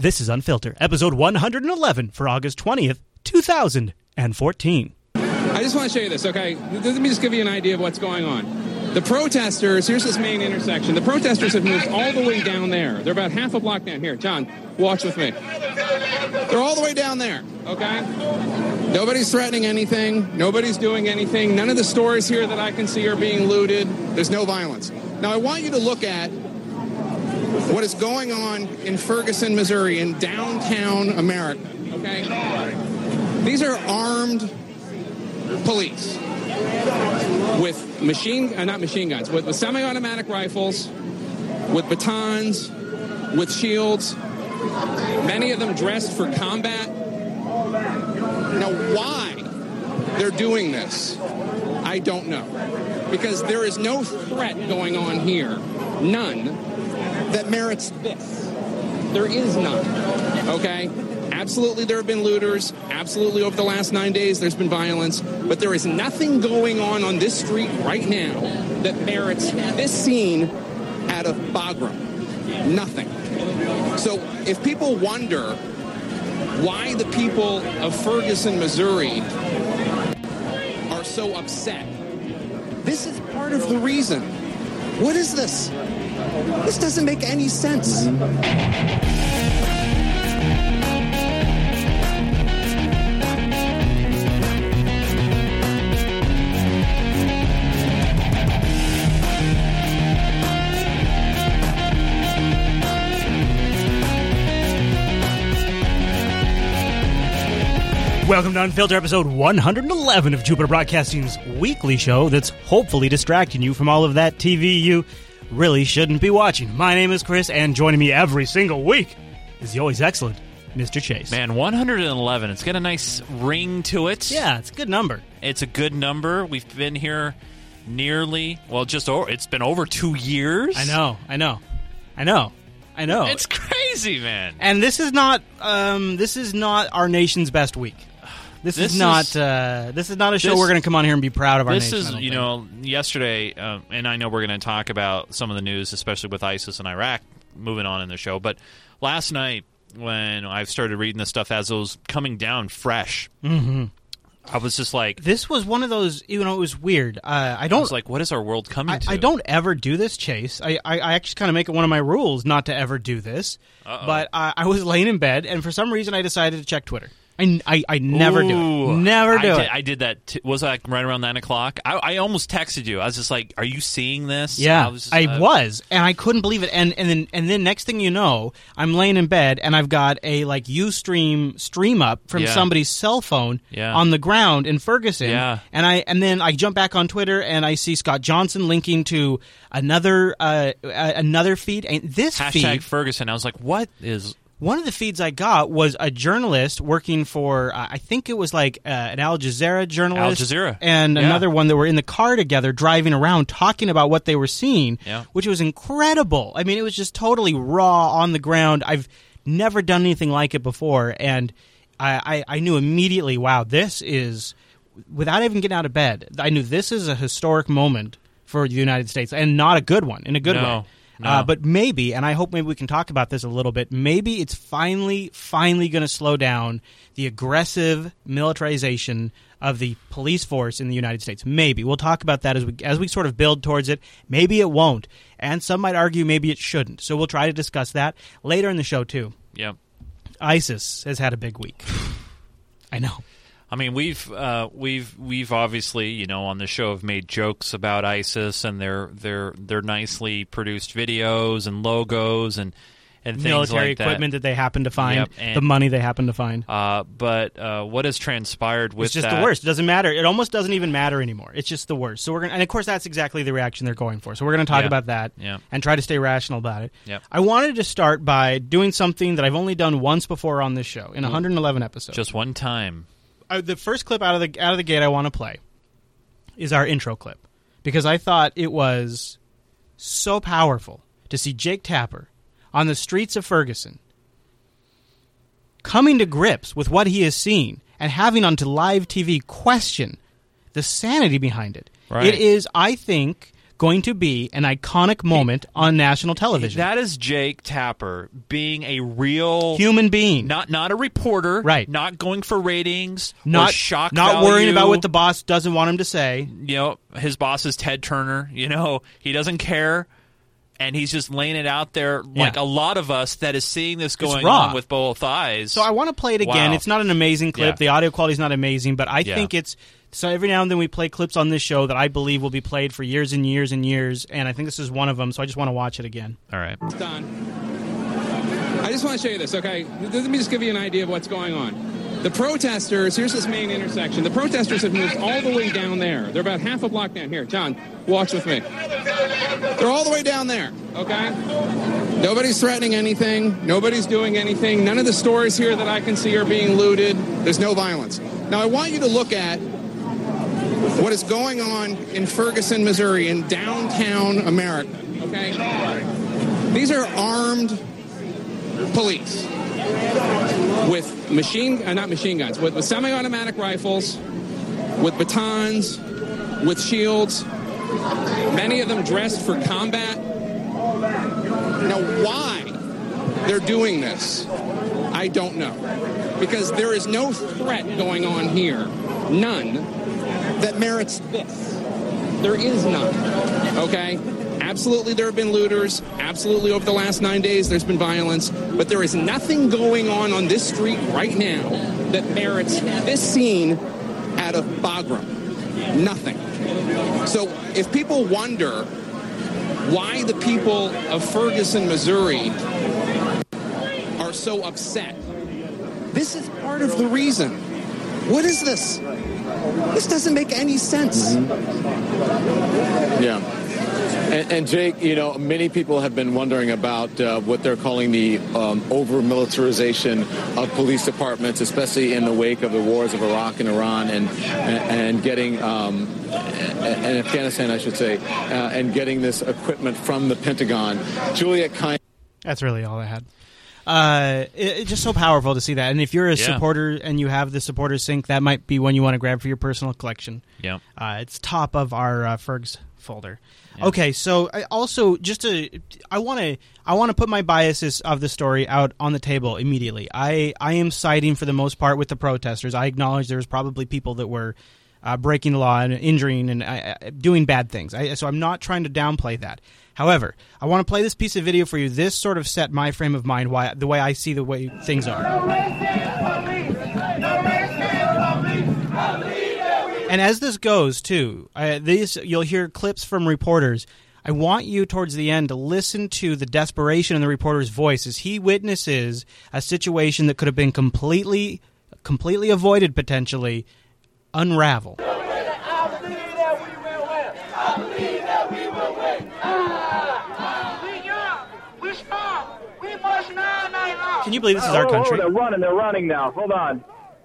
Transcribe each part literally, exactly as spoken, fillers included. This is Unfilter, episode one hundred eleven for August twentieth, two thousand fourteen. I just want to show you this, okay? Let me just give you an idea of what's going on. The protesters, here's this main intersection. The protesters have moved all the way down there. They're about half a block down here. John, watch with me. They're all the way down there, okay? Nobody's threatening anything. Nobody's doing anything. None of the stores here that I can see are being looted. There's no violence. Now, I want you to look at what is going on in Ferguson, Missouri, in downtown America, okay? These are armed police with machine, uh, not machine guns, with, with semi-automatic rifles, with batons, with shields, many of them dressed for combat. Now, why they're doing this, I don't know, because there is no threat going on here, none, that merits this. There is none, okay? Absolutely, there have been looters. Absolutely, over the last nine days, there's been violence. But there is nothing going on on this street right now that merits this scene out of Bagram. Nothing. So if people wonder why the people of Ferguson, Missouri are so upset, this is part of the reason. What is this? This doesn't make any sense. Welcome to Unfilter, episode one hundred eleven of Jupiter Broadcasting's weekly show that's hopefully distracting you from all of that T V you really shouldn't be watching. My name is Chris, and joining me every single week is the always excellent Mister Chase. Man, one hundred eleven. It's got a nice ring to it. Yeah, it's a good number. It's a good number. We've been here nearly, well, just over, it's been over two years. I know, I know, I know, I know. It's crazy, man. And this is not, um, this is not our nation's best week. This, this is not. Is, uh, this is not a show this, we're going to come on here and be proud of our nation. This is, you know, yesterday, uh, and I know we're going to talk about some of the news, especially with ISIS and Iraq, moving on in the show. But last night, when I started reading this stuff as it was coming down fresh, mm-hmm. I was just like, "This was one of those." You know, it was weird. Uh, I don't I was like. What is our world coming I, to? I don't ever do this, Chase. I I, I actually kind of make it one of my rules not to ever do this. Uh-oh. But uh, I was laying in bed, and for some reason, I decided to check Twitter. I, I, I never Ooh, do it. Never do I did, it. I did that. T- was that right around nine o'clock? I, I almost texted you. I was just like, are you seeing this? Yeah, I was, just, I uh, was. And I couldn't believe it. And and then and then next thing you know, I'm laying in bed, and I've got a like UStream stream up from yeah. somebody's cell phone yeah. on the ground in Ferguson. Yeah. And, I, and then I jump back on Twitter, and I see Scott Johnson linking to another, uh, uh, another feed. And this Hashtag feed. Hashtag Ferguson. I was like, what is... One of the feeds I got was a journalist working for, uh, I think it was like uh, an Al Jazeera journalist. Al Jazeera. And yeah. another one that were in the car together driving around talking about what they were seeing, yeah. which was incredible. I mean, it was just totally raw on the ground. I've never done anything like it before. And I, I, I knew immediately, wow, this is, without even getting out of bed, I knew this is a historic moment for the United States and not a good one, in a good no. way. No. Uh, but maybe, and I hope maybe we can talk about this a little bit, maybe it's finally, finally going to slow down the aggressive militarization of the police force in the United States. Maybe. We'll talk about that as we as we sort of build towards it. Maybe it won't. And some might argue maybe it shouldn't. So we'll try to discuss that later in the show, too. Yeah. ISIS has had a big week. I know. I mean, we've uh, we've we've obviously, you know, on the show have made jokes about ISIS and their their their nicely produced videos and logos and and things military like equipment that. that they happen to find, yep. and, the money they happen to find. Uh, but uh, what has transpired with that? It's just that? The worst. It doesn't matter. It almost doesn't even matter anymore. It's just the worst. So we're gonna, and of course, that's exactly the reaction they're going for. So we're going to talk yeah. about that yeah. and try to stay rational about it. Yeah. I wanted to start by doing something that I've only done once before on this show in one hundred eleven episodes. Just one time. Uh, the first clip out of the out of the gate I want to play is our intro clip because I thought it was so powerful to see Jake Tapper on the streets of Ferguson coming to grips with what he has seen and having onto live T V question the sanity behind it. Right. It is, I think, going to be an iconic moment on national television. That is Jake Tapper being a real human being, not not a reporter, right? Not going for ratings, not shock, not value. Worrying about what the boss doesn't want him to say. You know, his boss is Ted Turner. You know, he doesn't care. And he's just laying it out there like yeah. a lot of us that is seeing this going on with both eyes. So I want to play it again. Wow. It's not an amazing clip. Yeah. The audio quality is not amazing, but I yeah. think it's – so every now and then we play clips on this show that I believe will be played for years and years and years, and I think this is one of them, so I just want to watch it again. All right. It's done. I just want to show you this, okay? Let me just give you an idea of what's going on. The protesters – here's this main intersection. The protesters have moved all the way down there. They're about half a block down here. John, watch with me. They're all the way down there, okay? Nobody's threatening anything. Nobody's doing anything. None of the stores here that I can see are being looted. There's no violence. Now, I want you to look at what is going on in Ferguson, Missouri, in downtown America, okay? These are armed police with machine, uh, not machine guns, with, with semi-automatic rifles, with batons, with shields. Many of them dressed for combat. Now, why they're doing this, I don't know. Because there is no threat going on here, none, that merits this. There is none, okay? Absolutely, there have been looters. Absolutely, over the last nine days, there's been violence. But there is nothing going on on this street right now that merits this scene out of Bagram. Nothing. So if people wonder why the people of Ferguson, Missouri are so upset, this is part of the reason. What is this? This doesn't make any sense. Mm-hmm. Yeah. And, and Jake, you know, many people have been wondering about uh, what they're calling the um, over-militarization of police departments, especially in the wake of the wars of Iraq and Iran and and, and getting, um, and Afghanistan, I should say, uh, and getting this equipment from the Pentagon. Juliet Kine. That's really all I had. Uh, it, it's just so powerful to see that. And if you're a yeah. supporter and you have the supporter sync, that might be one you want to grab for your personal collection. Yeah, uh, it's top of our uh, Fergs folder. Yeah. Okay, so I also just to I want to I want to put my biases of the story out on the table immediately. I I am siding for the most part with the protesters. I acknowledge there was probably people that were uh, breaking the law and injuring and uh, doing bad things. I, so I'm not trying to downplay that. However, I want to play this piece of video for you. This sort of set my frame of mind, why the way I see the way things are. And as this goes, too, uh, these you'll hear clips from reporters. I want you towards the end to listen to the desperation in the reporter's voice as he witnesses a situation that could have been completely, completely avoided potentially unravel. Can you believe this is our country? Oh, oh, they're running. They're running now. Hold on.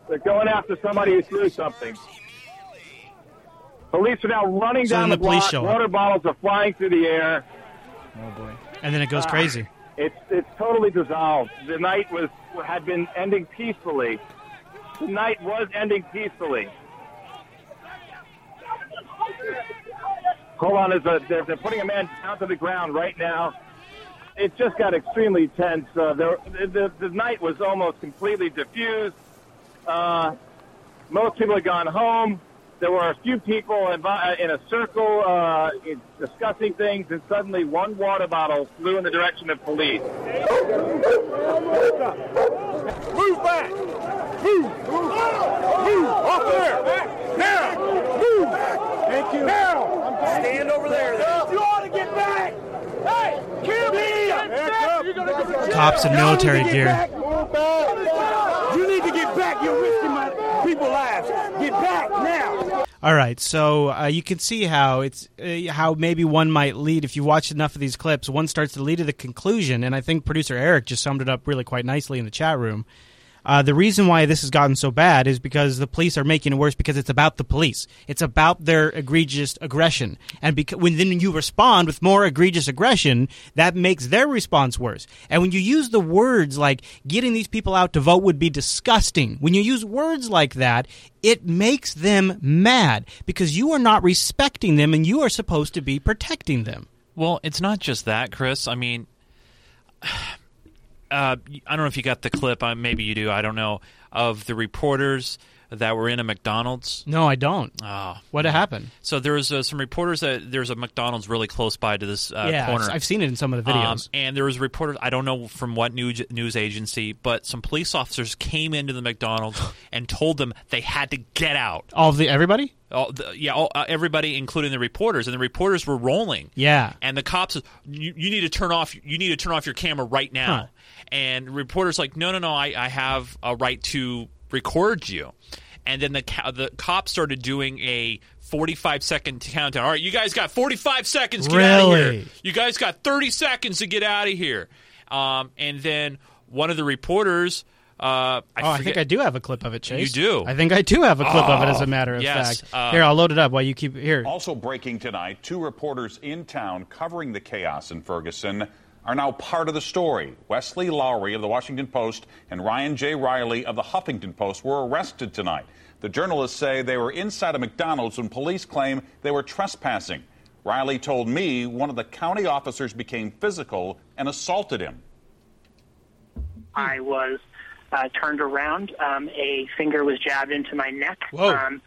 They're going after somebody who's doing something. Police are now running so down the, the block. Water bottles are flying through the air. Oh, boy. And then it goes uh, crazy. It's it's totally dissolved. The night was had been ending peacefully. The night was ending peacefully. Hold on. There's a, they're, they're putting a man down to the ground right now. It just got extremely tense. Uh, the, the, the night was almost completely diffused. Uh, most people had gone home. There were a few people in, in a circle uh, discussing things, and suddenly one water bottle flew in the direction of police. Move back! Move! Move! Off there! Back. Now! Move! Thank you. Now! Stand over there. You ought to get back! Hey! Kill me! You're gonna go to jail. Cops in military gear. Back. Back. You need to get back. You're risking my people's lives. Get back now. All right, so uh, you can see how it's uh, how maybe one might lead if you watch enough of these clips. One starts to lead to the conclusion, and I think producer Eric just summed it up really quite nicely in the chat room. Uh, the reason why this has gotten so bad is because the police are making it worse because it's about the police. It's about their egregious aggression. And beca- when then you respond with more egregious aggression, that makes their response worse. And when you use the words like getting these people out to vote would be disgusting, when you use words like that, it makes them mad because you are not respecting them and you are supposed to be protecting them. Well, it's not just that, Chris. I mean... Uh, I don't know if you got the clip, uh, maybe you do, I don't know, of the reporters that were in a McDonald's. No, I don't. Oh, what happened? So there was uh, some reporters that there's a McDonald's really close by to this uh, yeah, corner. I've seen it in some of the videos. Um, and there was reporters, I don't know from what news, news agency, but some police officers came into the McDonald's and told them they had to get out. All of the everybody? All the, yeah, all, uh, everybody, including the reporters, and the reporters were rolling. Yeah, and the cops, you, you need to turn off. You need to turn off your camera right now. Huh. And reporters like, no, no, no, I, I have a right to record you. And then the the cops started doing a forty-five second countdown. All right, you guys got forty-five seconds to get really? out of here. You guys got thirty seconds to get out of here. Um, and then one of the reporters. Uh, I oh, forget. I think I do have a clip of it, Chase. You do? I think I do have a clip oh, of it, as a matter of yes. fact. Uh, here, I'll load it up while you keep it here. Also breaking tonight, two reporters in town covering the chaos in Ferguson are now part of the story. Wesley Lowery of The Washington Post and Ryan J. Riley of The Huffington Post were arrested tonight. The journalists say they were inside a McDonald's when police claim they were trespassing. Riley told me one of the county officers became physical and assaulted him. I was... Uh, turned around, um, a finger was jabbed into my neck. Whoa. Um,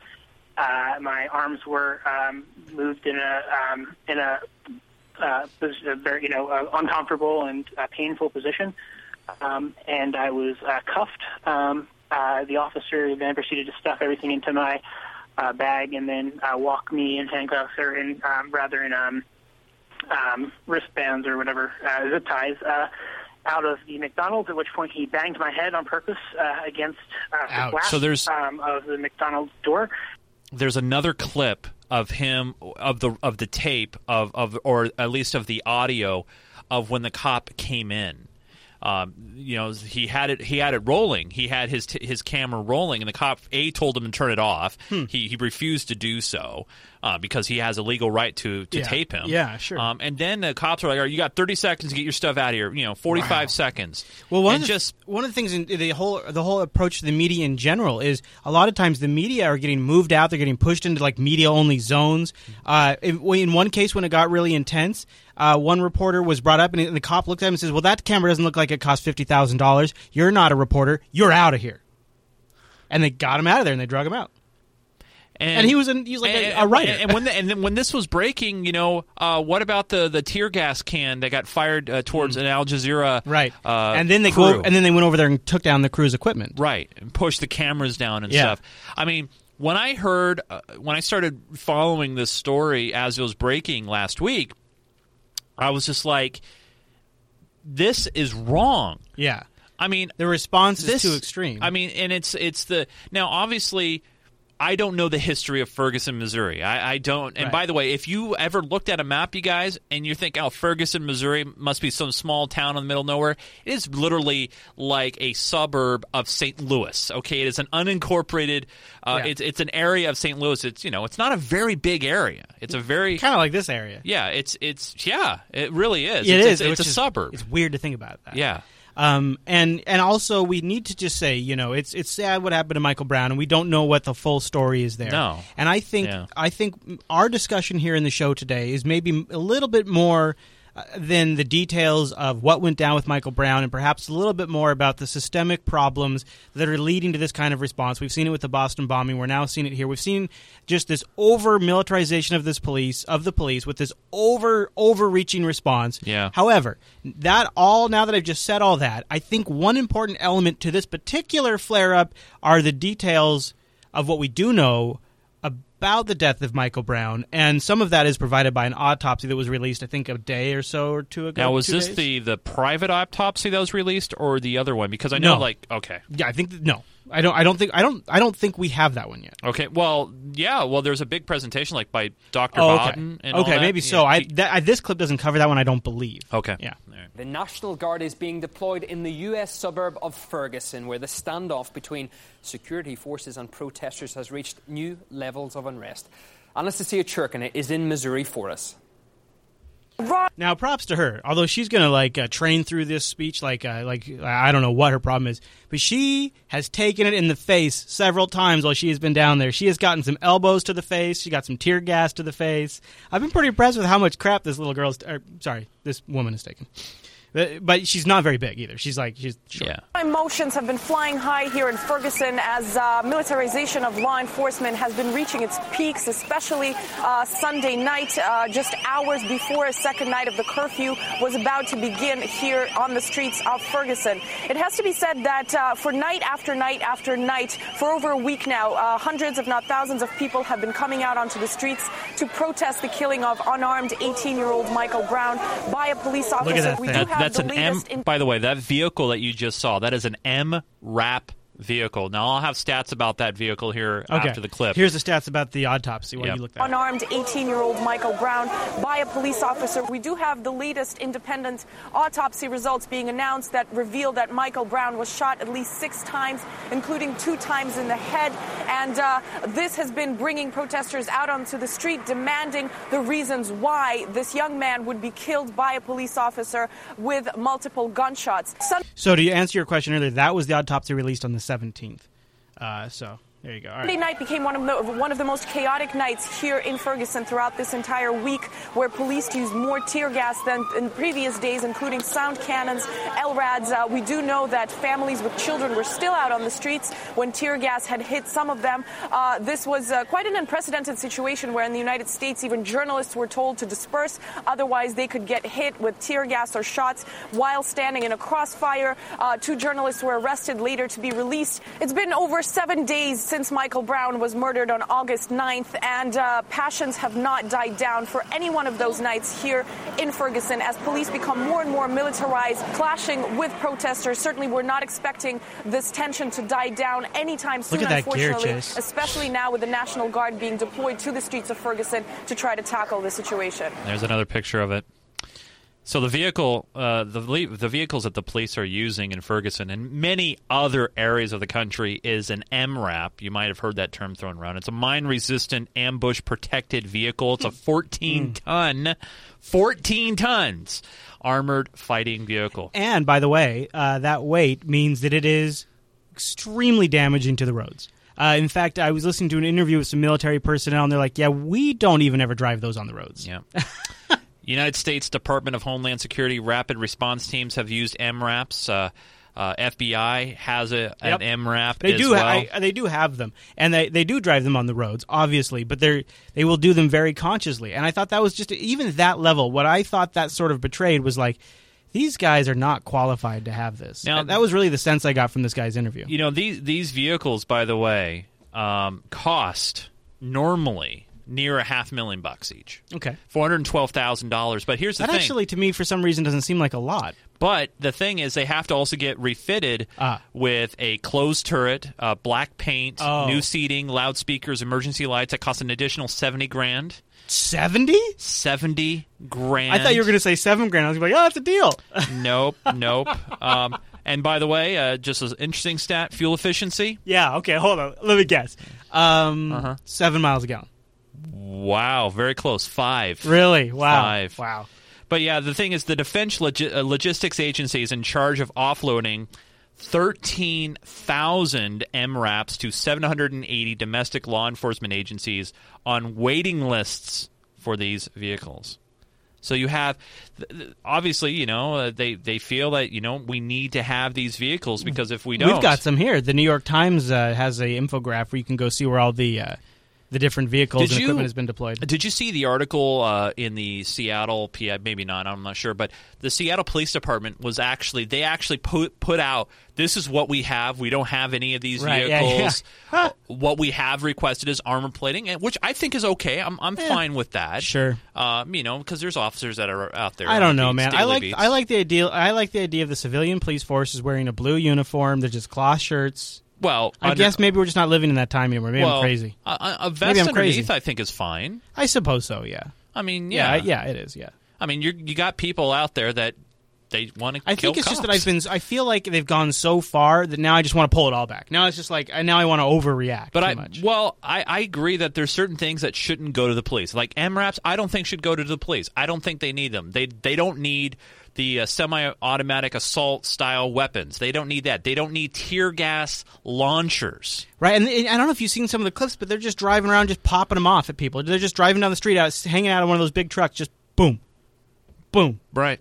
uh, my arms were um, moved in a um, in a, uh, a very you know uh, uncomfortable and uh, painful position, um, and I was uh, cuffed. Um, uh, the officer then proceeded to stuff everything into my uh, bag and then uh, walk me in handcuffs or in um, rather in um, um, wristbands or whatever uh, zip ties. Uh, out of the McDonald's, at which point he banged my head on purpose uh, against uh, the glass so there's, um, of the McDonald's door. There's another clip of him, of the of the tape, of, of or at least of the audio of when the cop came in. Um, you know, he had it he had it rolling. He had his t- his camera rolling, and the cop, A, told him to turn it off. Hmm. He he refused to do so uh, because he has a legal right to, to yeah. tape him. Yeah, sure. Um, and then the cops are like, all right, you got thirty seconds to get your stuff out of here. You know, forty-five seconds. Well, one, and of the, just, one of the things in the whole, the whole approach to the media in general is a lot of times the media are getting moved out. They're getting pushed into, like, media-only zones. Uh, in, in one case when it got really intense, Uh, one reporter was brought up, and the cop looked at him and says, well, that camera doesn't look like it cost fifty thousand dollars. You're not a reporter. You're out of here. And they got him out of there, and they drug him out. And, and he was an, he was like and, a, a writer. And when the, and then when this was breaking, you know, uh, what about the, the tear gas can that got fired uh, towards mm. an Al Jazeera right? Uh, and then they crew. Go, and then they went over there and took down the crew's equipment, right? And pushed the cameras down and yeah. stuff. I mean, when I heard, uh, when I started following this story as it was breaking last week, I was just like, this is wrong. Yeah. I mean, the response is this, too extreme. I mean, and it's it's the now obviously I don't know the history of Ferguson, Missouri. I, I don't. And right. by the way, if you ever looked at a map, you guys, and you think, oh, Ferguson, Missouri must be some small town in the middle of nowhere, it is literally like a suburb of Saint Louis. Okay, it is an unincorporated. Uh, yeah. It's it's an area of Saint Louis. It's you know, it's not a very big area. It's a very kind of like this area. Yeah, it's it's yeah, it really is. It it's, is. It's, it's a is, suburb. It's weird to think about that. Yeah. Um, and and also we need to just say, you know, it's it's sad what happened to Michael Brown, and we don't know what the full story is there. No. And I think yeah. I think our discussion here in the show today is maybe a little bit more uh, than the details of what went down with Michael Brown, and perhaps a little bit more about the systemic problems that are leading to this kind of response. We've seen it with the Boston bombing. We're now seeing it here. We've seen just this over militarization of this police of the police with this over overreaching response. Yeah. However, that all now that I've just said all that, I think one important element to this particular flare-up are the details of what we do know ab- about the death of Michael Brown, and some of that is provided by an autopsy that was released, I think, a day or so or two ago. Now, was this the, the private autopsy that was released, or the other one? Because I know, no. like, okay, yeah, I think th- no, I don't, I don't think, I don't, I don't think we have that one yet. Okay, well, yeah, well, there's a big presentation like by Doctor Oh, okay. Bowden. And okay, all that. maybe yeah. so. I, that, I this clip doesn't cover that one. I don't believe. Okay, yeah. Right. The National Guard is being deployed in the U S suburb of Ferguson, where the standoff between security forces and protesters has reached new levels of unrest. Anastasia Cherkina is in Missouri for us. Now, props to her. Although she's going to like uh, train through this speech, like uh, like I don't know what her problem is, but she has taken it in the face several times while she has been down there. She has gotten some elbows to the face. She got some tear gas to the face. I've been pretty impressed with how much crap this little girl's. Or, sorry, this woman has taken. But she's not very big either. She's like, she's short. Yeah. Emotions have been flying high here in Ferguson as uh, militarization of law enforcement has been reaching its peaks, especially uh, Sunday night, uh, just hours before a second night of the curfew was about to begin here on the streets of Ferguson. It has to be said that uh, for night after night after night, for over a week now, uh, hundreds if not thousands of people have been coming out onto the streets to protest the killing of unarmed eighteen-year-old Michael Brown by a police officer. Look at that thing. That, That's an M. In- by the way, that vehicle that you just saw, that is an M RAP vehicle. Now, I'll have stats about that vehicle here okay. after the clip. Here's the stats about the autopsy. While yep. you look that unarmed eighteen-year-old Michael Brown by a police officer. We do have the latest independent autopsy results being announced that reveal that Michael Brown was shot at least six times, including two times in the head. And uh, this has been bringing protesters out onto the street, demanding the reasons why this young man would be killed by a police officer with multiple gunshots. Some- so to answer your question earlier, that was the autopsy released on the seventeenth. Uh, so there you go. All right. Sunday night became one of the one of the most chaotic nights here in Ferguson throughout this entire week, where police used more tear gas than in previous days, including sound cannons, L RADs. Uh, we do know that families with children were still out on the streets when tear gas had hit some of them. Uh, this was uh, quite an unprecedented situation where in the United States, even journalists were told to disperse. Otherwise, they could get hit with tear gas or shots while standing in a crossfire. Uh, two journalists were arrested later to be released. It's been over seven days since Since Michael Brown was murdered on August ninth, and uh, passions have not died down for any one of those nights here in Ferguson as police become more and more militarized, clashing with protesters. Certainly, we're not expecting this tension to die down anytime soon, unfortunately, especially now with the National Guard being deployed to the streets of Ferguson to try to tackle the situation. There's another picture of it. So the vehicle, uh, the the vehicles that the police are using in Ferguson and many other areas of the country is an M RAP. You might have heard that term thrown around. It's a mine-resistant, ambush-protected vehicle. It's a fourteen-ton, fourteen tons armored fighting vehicle. And, by the way, uh, that weight means that it is extremely damaging to the roads. Uh, in fact, I was listening to an interview with some military personnel, and they're like, yeah, we don't even ever drive those on the roads. Yeah. United States Department of Homeland Security rapid response teams have used M RAPs. Uh, uh, F B I has a, yep. an M RAP they as do, well. I, they do have them, and they, they do drive them on the roads, obviously, but they they will do them very consciously. And I thought that was just, even that level, what I thought that sort of betrayed was like, these guys are not qualified to have this. Now, that was really the sense I got from this guy's interview. You know, these, these vehicles, by the way, um, cost normally near a half million bucks each. Okay. four hundred twelve thousand dollars. But here's the that thing. That actually, to me, for some reason, doesn't seem like a lot. But the thing is, they have to also get refitted ah. with a closed turret, uh, black paint, oh. new seating, loudspeakers, emergency lights. That costs an additional seventy grand. Seventy? Seventy grand. I thought you were going to say seven grand. I was going to be like, oh, that's a deal. Nope, nope. Um, and by the way, uh, just an interesting stat, fuel efficiency. Yeah, okay, hold on. Let me guess. Um, uh-huh. Seven miles a gallon. Wow, very close. Five. Really? Wow. Five. Wow. But yeah, the thing is, the Defense log- Logistics Agency is in charge of offloading thirteen thousand M RAPs to seven hundred eighty domestic law enforcement agencies on waiting lists for these vehicles. So you have, obviously, you know, they, they feel that, you know, we need to have these vehicles because if we don't... We've got some here. The New York Times uh, has an infographic where you can go see where all the... Uh, the different vehicles did and you, equipment has been deployed. Did you see the article uh, in the Seattle P A? Maybe not. I'm not sure. But the Seattle Police Department was actually they actually put put out, this is what we have. We don't have any of these right, vehicles. Yeah, yeah. What we have requested is armor plating, which I think is okay. I'm I'm yeah. fine with that. Sure. Uh, you know, because there's officers that are out there. I don't know, man. I like beats. I like the idea. I like the idea of the civilian police forces wearing a blue uniform. They're just cloth shirts. Well, I under, guess maybe we're just not living in that time anymore. Maybe well, I'm crazy. A, a vest underneath, crazy. I think, is fine. I suppose so. Yeah. I mean, yeah, yeah, yeah it is. Yeah. I mean, you you got people out there that they want to. I kill think it's cops. Just that I've been. I feel like they've gone so far that now I just want to pull it all back. Now it's just like now I want to overreact. But too I much. well, I, I agree that there's certain things that shouldn't go to the police, like M RAPs. I don't think should go to the police. I don't think they need them. They they don't need. The uh, semi-automatic assault-style weapons. They don't need that. They don't need tear gas launchers. Right, and, and I don't know if you've seen some of the clips, but they're just driving around just popping them off at people. They're just driving down the street, out hanging out of one of those big trucks, just boom, boom. Right.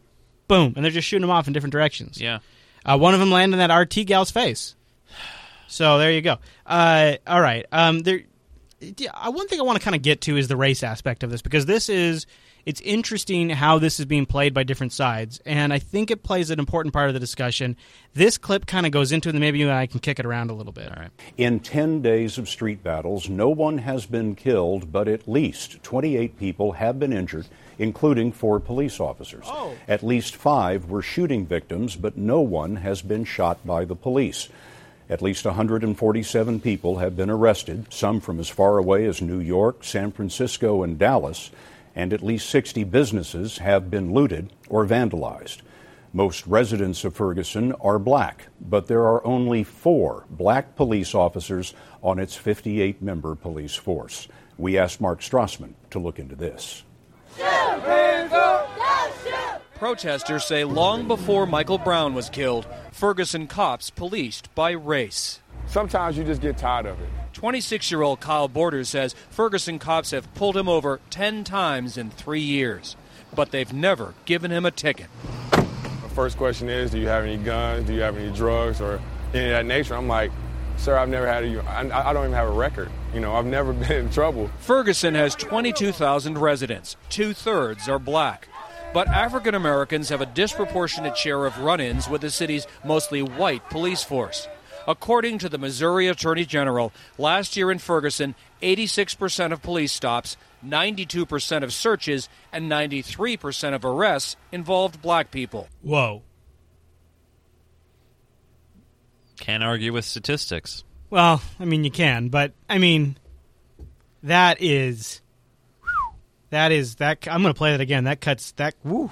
Boom, and they're just shooting them off in different directions. Yeah. Uh, one of them landed in that R T gal's face. So there you go. Uh, all right. Um, there. One thing I want to kind of get to is the race aspect of this, because this is... It's interesting how this is being played by different sides, and I think it plays an important part of the discussion. This clip kind of goes into it, and maybe you and I can kick it around a little bit. All right. In ten days of street battles, no one has been killed, but at least twenty-eight people have been injured, including four police officers. Oh. At least five were shooting victims, but no one has been shot by the police. At least one hundred forty-seven people have been arrested, some from as far away as New York, San Francisco, and Dallas, and at least sixty businesses have been looted or vandalized. Most residents of Ferguson are black, but there are only four black police officers on its fifty-eight member police force. We asked Mark Strassman to look into this. Protesters say long before Michael Brown was killed, Ferguson cops policed by race. Sometimes you just get tired of it. twenty-six-year-old Kyle Borders says Ferguson cops have pulled him over ten times in three years, but they've never given him a ticket. The first question is, do you have any guns, do you have any drugs, or any of that nature? I'm like, sir, I've never had a, I, I don't even have a record. You know, I've never been in trouble. Ferguson has twenty-two thousand residents. Two-thirds are black. But African Americans have a disproportionate share of run-ins with the city's mostly white police force. According to the Missouri Attorney General, last year in Ferguson, eighty-six percent of police stops, ninety-two percent of searches, and ninety-three percent of arrests involved black people. Whoa. Can't argue with statistics. Well, I mean, you can, but, I mean, that is, that is, that, I'm going to play that again. That cuts, that, woo,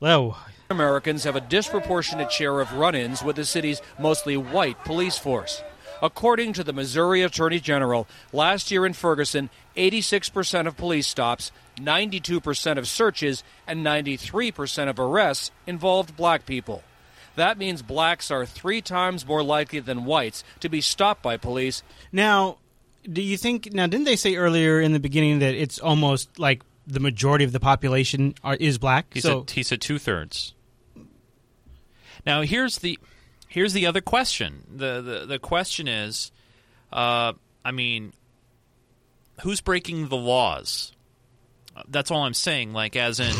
low. Americans have a disproportionate share of run-ins with the city's mostly white police force. According to the Missouri Attorney General, last year in Ferguson, eighty-six percent of police stops, ninety-two percent of searches, and ninety-three percent of arrests involved black people. That means blacks are three times more likely than whites to be stopped by police. Now, do you think, now didn't they say earlier in the beginning that it's almost like the majority of the population are, is black? He so, said, he said two-thirds. Now here's the here's the other question. The the, the question is, uh, I mean, who's breaking the laws? That's all I'm saying. Like, as in,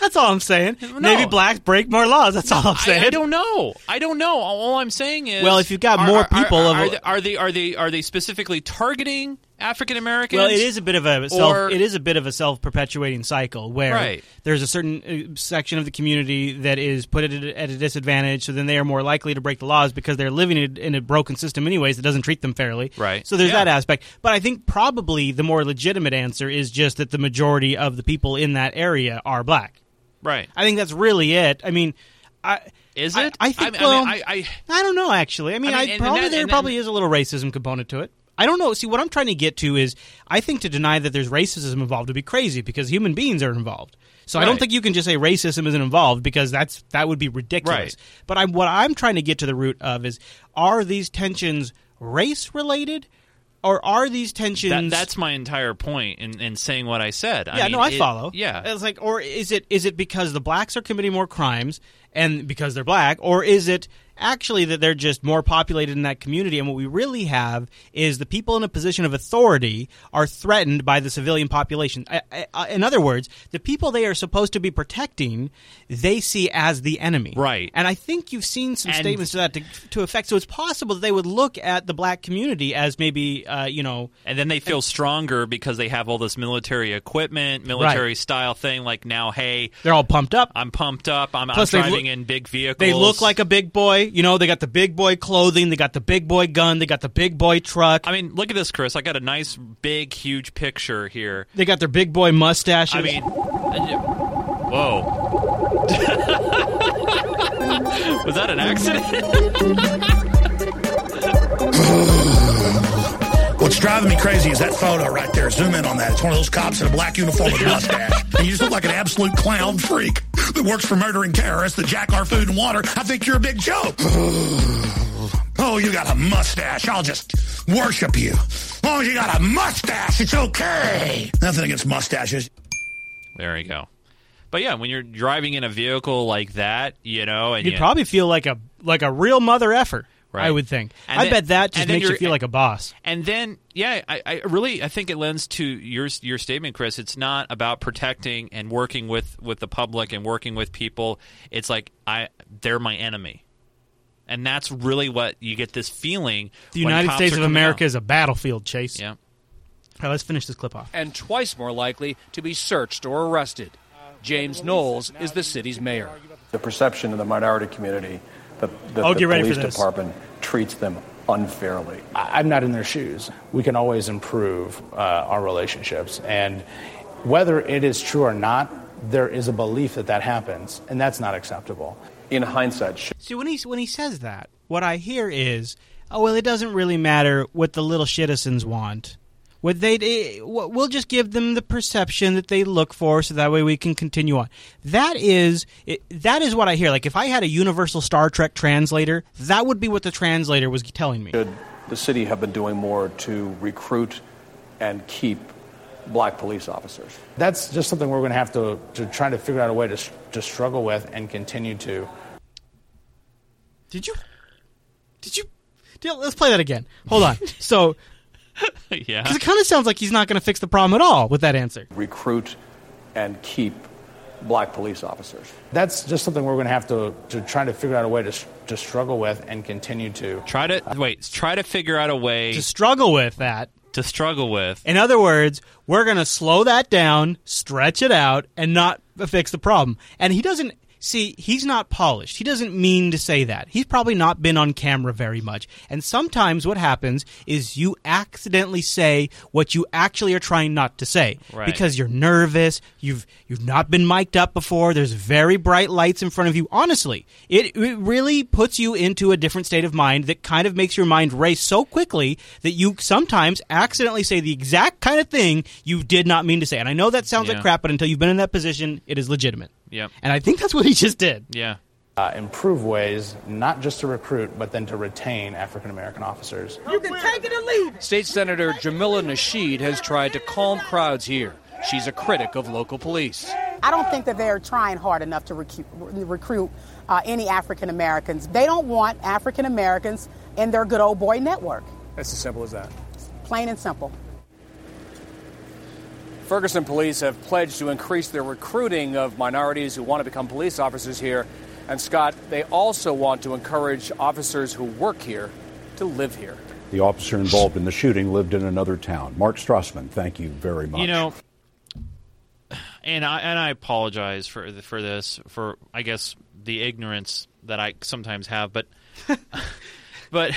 that's all I'm saying. No. Maybe blacks break more laws. That's all I'm saying. I, I don't know. I don't know. All I'm saying is, well, if you've got are, more people, are, are, of, are, they, are they are they are they specifically targeting African Americans? Well, it is a bit of a self, or, it is a bit of a self-perpetuating cycle where right. there's a certain section of the community that is put at a, at a disadvantage, so then they are more likely to break the laws because they're living in a, in a broken system anyways that doesn't treat them fairly. Right. So there's yeah. that aspect. But I think probably the more legitimate answer is just that the majority of the people in that area are black. Right. I think that's really it. I mean, I is it? I, I think I, well, I, mean, I, I I don't know actually. I mean, I mean I, and, probably and that, there and, probably and, is a little racism component to it. I don't know. See, what I'm trying to get to is I think to deny that there's racism involved would be crazy because human beings are involved. So right. I don't think you can just say racism isn't involved because that's that would be ridiculous. Right. But I'm, what I'm trying to get to the root of is, are these tensions race-related or are these tensions— that, That's my entire point in, in saying what I said. I yeah, mean, no, I it, follow. Yeah. It's like, or is it is it because the blacks are committing more crimes and because they're black, or is it— actually that they're just more populated in that community. And what we really have is the people in a position of authority are threatened by the civilian population. I, I, in other words, the people they are supposed to be protecting, they see as the enemy. Right. And I think you've seen some and, statements to that to, to effect. So it's possible that they would look at the black community as maybe, uh, you know. And then they feel and, stronger because they have all this military equipment, military right. style thing. Like now, hey. They're all pumped up. I'm pumped up. I'm, I'm driving look, in big vehicles. They look like a big boy. You know, they got the big boy clothing, they got the big boy gun, they got the big boy truck. I mean, look at this, Chris. I got a nice, big, huge picture here. They got their big boy mustaches. I mean, whoa. Was that an accident? What's driving me crazy is that photo right there. Zoom in on that. It's one of those cops in a black uniform with a mustache. And you just look like an absolute clown freak that works for murdering terrorists that jack our food and water. I think you're a big joke. Oh, you got a mustache. I'll just worship you. As long as you got a mustache, it's okay. Nothing against mustaches. There you go. But yeah, when you're driving in a vehicle like that, you know, and you'd you, probably feel like a like a real mother effer. Right. I would think. And I then, bet that just makes you feel like a boss. And then, yeah, I, I really I think it lends to your your statement, Chris. It's not about protecting and working with, with the public and working with people. It's like I they're my enemy. And that's really what you get this feeling. The United States of America is a battlefield, Chase. Yeah. All right, let's finish this clip off. And twice more likely to be searched or arrested. James Knowles is the city's mayor. The perception of the minority community that the, oh, the police department treats them unfairly. I'm not in their shoes. We can always improve uh, our relationships. And whether it is true or not, there is a belief that that happens, and that's not acceptable. In hindsight... Sh- See, when he, when he says that, what I hear is, oh, well, it doesn't really matter what the little citizens want. What they we'll just give them the perception that they look for, so that way we can continue on. That is that is what I hear. Like if I had a universal Star Trek translator, that would be what the translator was telling me. Should the city have been doing more to recruit and keep black police officers? That's just something we're going to have to to try to figure out a way to to struggle with and continue to. Did you? Did you? Let's play that again. Hold on. So. Yeah, because it kind of sounds like he's not going to fix the problem at all with that answer. Recruit and keep black police officers. That's just something we're going to have to to try to figure out a way to to struggle with and continue to try to uh, wait. Try to figure out a way to struggle with that. To struggle with. In other words, we're going to slow that down, stretch it out, and not fix the problem. And he doesn't. See, he's not polished. He doesn't mean to say that. He's probably not been on camera very much. And sometimes what happens is you accidentally say what you actually are trying not to say. Right. Because you're nervous. You've you've not been mic'd up before. There's very bright lights in front of you. Honestly, it, it really puts you into a different state of mind that kind of makes your mind race so quickly that you sometimes accidentally say the exact kind of thing you did not mean to say. And I know that sounds yeah. like crap, but until you've been in that position, it is legitimate. Yep. And I think that's what he just did. Yeah. Uh, improve ways, not just to recruit, but then to retain African-American officers. You can take it and leave it. State Senator Jamila Nasheed has tried to calm crowds here. She's a critic of local police. I don't think that they're trying hard enough to recu- recruit uh, any African-Americans. They don't want African-Americans in their good old boy network. That's as simple as that. Plain and simple. Ferguson police have pledged to increase their recruiting of minorities who want to become police officers here. And, Scott, they also want to encourage officers who work here to live here. The officer involved in the shooting lived in another town. Mark Strassman, thank you very much. You know, and I, and I apologize for for this, for, I guess, the ignorance that I sometimes have. But but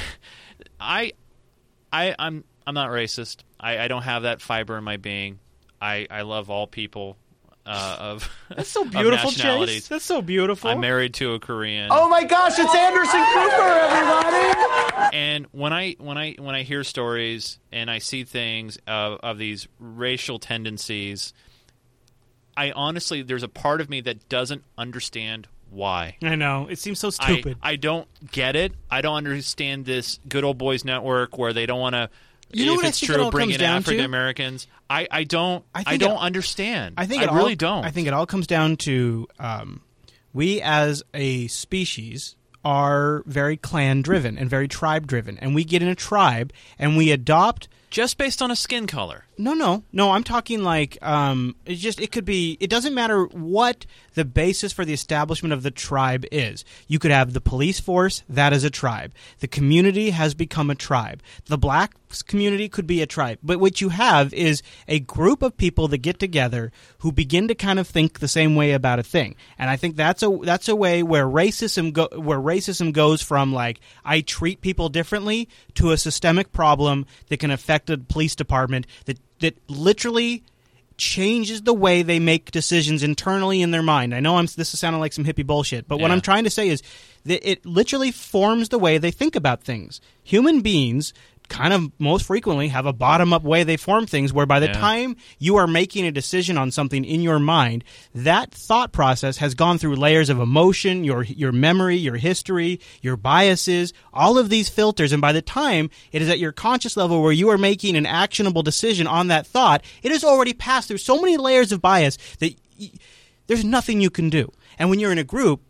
I, I, I'm I'm not racist. I, I don't have that fiber in my being. I, I love all people uh, of That's so beautiful, Chase. That's so beautiful. I'm married to a Korean. Oh my gosh, it's Anderson Cooper, everybody! And when I when I when I hear stories and I see things of, of these racial tendencies, I honestly there's a part of me that doesn't understand why. I know. It seems so stupid. I, I don't get it. I don't understand this good old boys network where they don't want to. You know if what it's I think true, it all bring comes in down African to? Americans. I, I don't. I, I don't it, understand. I think I really all, don't. I think it all comes down to um, we as a species are very clan-driven and very tribe-driven. And we get in a tribe and we adopt... Just based on a skin color? No, no. No, I'm talking like um, it just it could be – it doesn't matter what the basis for the establishment of the tribe is. You could have the police force. That is a tribe. The community has become a tribe. The black community could be a tribe. But what you have is a group of people that get together who begin to kind of think the same way about a thing. And I think that's a that's a way where racism go, where racism goes from like I treat people differently to a systemic problem that can affect the police department that that literally changes the way they make decisions internally in their mind. I know I'm this is sounding like some hippie bullshit, but yeah. What I'm trying to say is that it literally forms the way they think about things. Human beings kind of most frequently have a bottom-up way they form things where by the yeah. time you are making a decision on something in your mind, that thought process has gone through layers of emotion, your your memory, your history, your biases, all of these filters. And by the time it is at your conscious level where you are making an actionable decision on that thought, it has already passed through so many layers of bias that y- there's nothing you can do. And when you're in a group,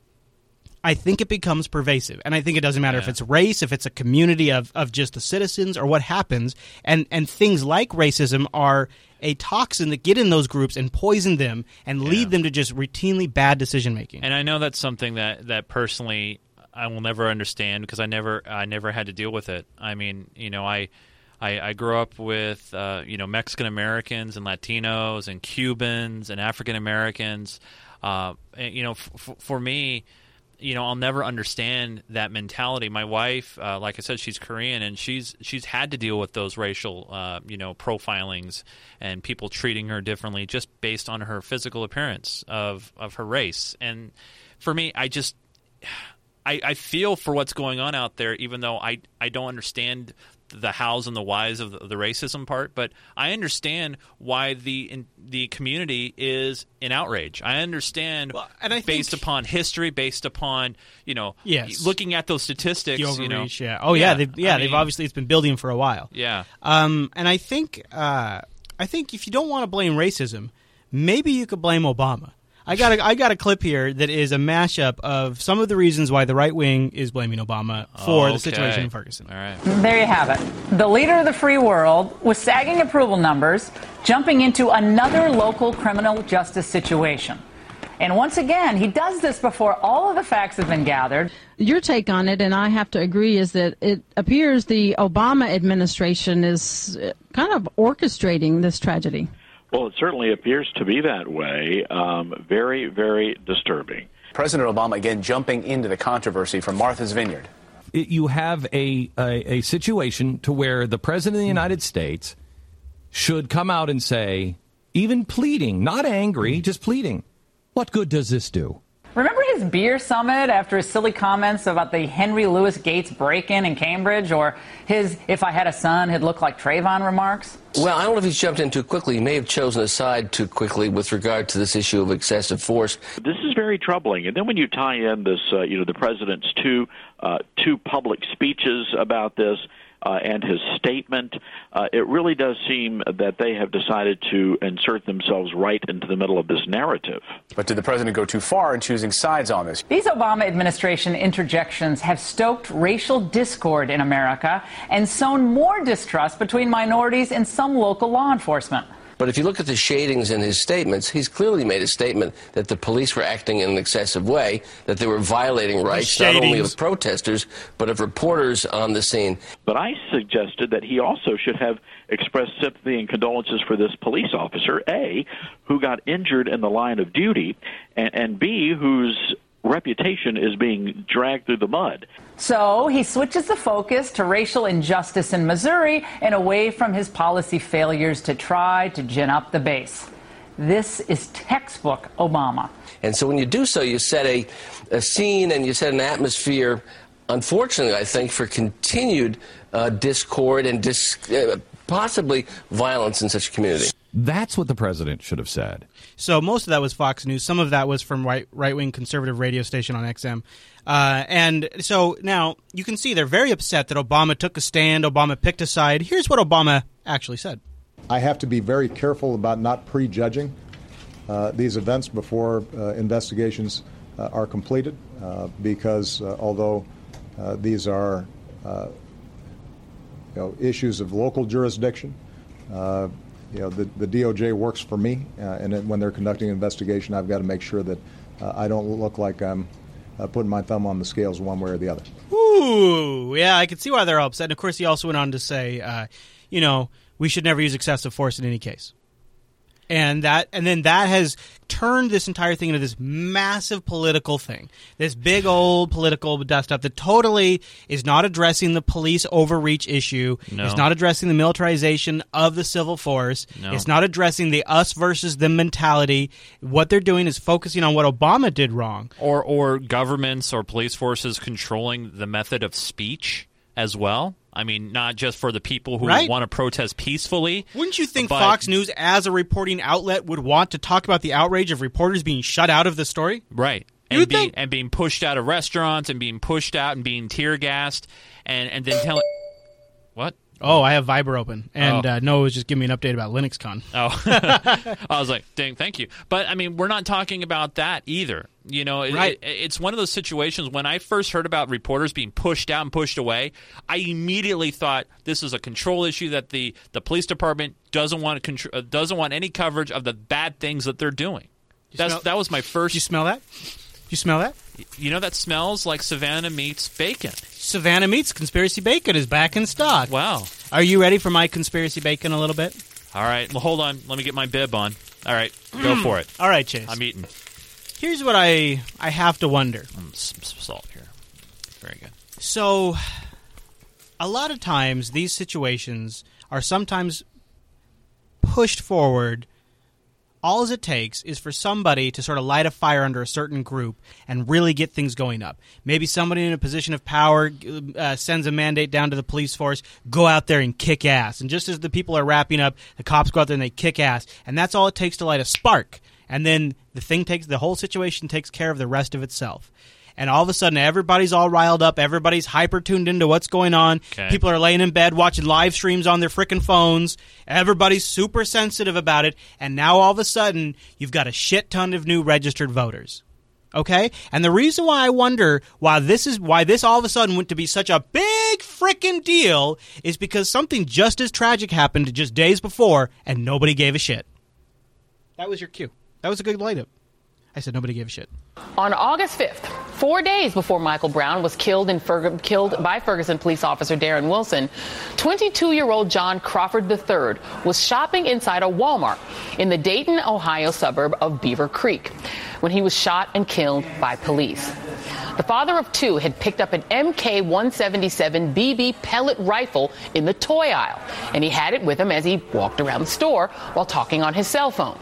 I think it becomes pervasive, and I think it doesn't matter yeah. if it's race, if it's a community of, of just the citizens or what happens, and, and things like racism are a toxin that get in those groups and poison them and yeah. lead them to just routinely bad decision-making. And I know that's something that, that personally I will never understand because I never I never had to deal with it. I mean, you know, I I, I grew up with, uh, you know, Mexican-Americans and Latinos and Cubans and African-Americans. Uh, and, you know, f- f- for me... You know, I'll never understand that mentality. My wife, uh, like I said, she's Korean, and she's she's had to deal with those racial, uh, you know, profilings and people treating her differently just based on her physical appearance of, of her race. And for me, I just I, I feel for what's going on out there, even though I I don't understand the hows and the whys of the, the racism part, but I understand why the in, the community is in outrage. I understand, well, and I based think, upon history, based upon you know, yes. looking at those statistics, the overreach, you know, yeah, oh yeah, yeah, they've, yeah, I they've mean, obviously it's been building for a while, yeah. Um, and I think, uh, I think if you don't want to blame racism, maybe you could blame Obama. I got a, I got a clip here that is a mashup of some of the reasons why the right wing is blaming Obama for okay. the situation in Ferguson. All right. There you have it. The leader of the free world with sagging approval numbers jumping into another local criminal justice situation. And once again, he does this before all of the facts have been gathered. Your take on it, and I have to agree, is that it appears the Obama administration is kind of orchestrating this tragedy. Well, it certainly appears to be that way. Um, very, very disturbing. President Obama, again, jumping into the controversy from Martha's Vineyard. It, you have a, a, a situation to where the president of the United States should come out and say, even pleading, not angry, just pleading, what good does this do? Remember his beer summit after his silly comments about the Henry Louis Gates break-in in Cambridge, or his "if I had a son, he'd look like Trayvon" remarks? Well, I don't know if he's jumped in too quickly. He may have chosen a side too quickly with regard to this issue of excessive force. This is very troubling. And then when you tie in this, uh, you know, the president's two uh, two public speeches about this uh, and his statement, uh, it really does seem that they have decided to insert themselves right into the middle of this narrative. But did the president go too far in choosing sides on this? These Obama administration interjections have stoked racial discord in America and sown more distrust between minorities and some local law enforcement. But if you look at the shadings in his statements, he's clearly made a statement that the police were acting in an excessive way, that they were violating rights not only of protesters, but of reporters on the scene. But I suggested that he also should have expressed sympathy and condolences for this police officer, A, who got injured in the line of duty, and, and B, whose reputation is being dragged through the mud. So he switches the focus to racial injustice in Missouri and away from his policy failures to try to gin up the base. This is textbook Obama. And so when you do so, you set a, a scene and you set an atmosphere, unfortunately, I think, for continued uh, discord and dis- uh, possibly violence in such a community. That's what the president should have said. So most of that was Fox News. Some of that was from right, right-wing conservative radio station on X M. Uh, and so now you can see they're very upset that Obama took a stand, Obama picked a side. Here's what Obama actually said. I have to be very careful about not prejudging uh, these events before uh, investigations uh, are completed. uh, because uh, although uh, these are uh, you know, issues of local jurisdiction, uh, you know, the, the D O J works for me, uh, and it, when they're conducting an investigation, I've got to make sure that uh, I don't look like I'm uh, putting my thumb on the scales one way or the other. Ooh, yeah, I can see why they're upset. And, of course, he also went on to say, uh, you know, we should never use excessive force in any case. And that, and then that has turned this entire thing into this massive political thing, this big old political dust-up that totally is not addressing the police overreach issue. No. It's not addressing the militarization of the civil force. No. It's not addressing the us versus them mentality. What they're doing is focusing on what Obama did wrong, or or governments or police forces controlling the method of speech as well. I mean, not just for the people who right? want to protest peacefully. Wouldn't you think Fox News, as a reporting outlet, would want to talk about the outrage of reporters being shut out of the story? Right. And, You'd being, think? and being pushed out of restaurants and being pushed out and being tear-gassed and, and then telling... What? Oh, I have Viber open. And oh. uh, no, it was just giving me an update about LinuxCon. Oh. I was like, dang, thank you. But, I mean, we're not talking about that either. You know, it, right. it, it's one of those situations when I first heard about reporters being pushed out and pushed away, I immediately thought this is a control issue that the, the police department doesn't want to, doesn't want any coverage of the bad things that they're doing. That's, smell, that was my first. You smell that? You smell that? You know, that smells like Savannah Meats bacon. Savannah Meats Conspiracy Bacon is back in stock. Wow. Are you ready for my Conspiracy Bacon a little bit? All right. Well, hold on. Let me get my bib on. All right. Go for it. All right, Chase. I'm eating. Here's what I I have to wonder. Um, some salt here. Very good. So, a lot of times these situations are sometimes pushed forward. All it takes is for somebody to sort of light a fire under a certain group and really get things going up. Maybe somebody in a position of power uh, sends a mandate down to the police force, go out there and kick ass. And just as the people are wrapping up, the cops go out there and they kick ass. And that's all it takes to light a spark. And then the thing takes the whole situation takes care of the rest of itself. And all of a sudden, everybody's all riled up. Everybody's hyper-tuned into what's going on. Okay. People are laying in bed watching live streams on their frickin' phones. Everybody's super sensitive about it. And now all of a sudden, you've got a shit ton of new registered voters. Okay? And the reason why I wonder why this is why this all of a sudden went to be such a big frickin' deal is because something just as tragic happened just days before, and nobody gave a shit. That was your cue. That was a good light up. I said nobody gave a shit. On August fifth, four days before Michael Brown was killed in Ferg- killed by Ferguson police officer Darren Wilson, twenty-two-year-old John Crawford the third was shopping inside a Walmart in the Dayton, Ohio suburb of Beaver Creek when he was shot and killed by police. The father of two had picked up an M K one seventy-seven B B pellet rifle in the toy aisle, and he had it with him as he walked around the store while talking on his cell phone.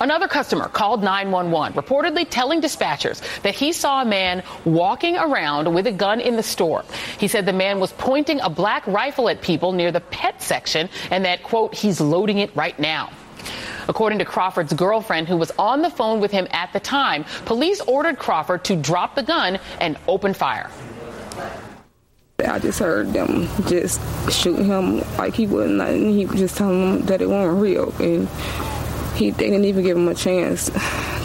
Another customer called nine one one, reportedly telling dispatchers that he saw a man walking around with a gun in the store. He said the man was pointing a black rifle at people near the pet section and that, quote, he's loading it right now. According to Crawford's girlfriend, who was on the phone with him at the time, police ordered Crawford to drop the gun and open fire. I just heard them just shoot him like he wasn't, and he was just telling them that it wasn't real. And He, they didn't even give him a chance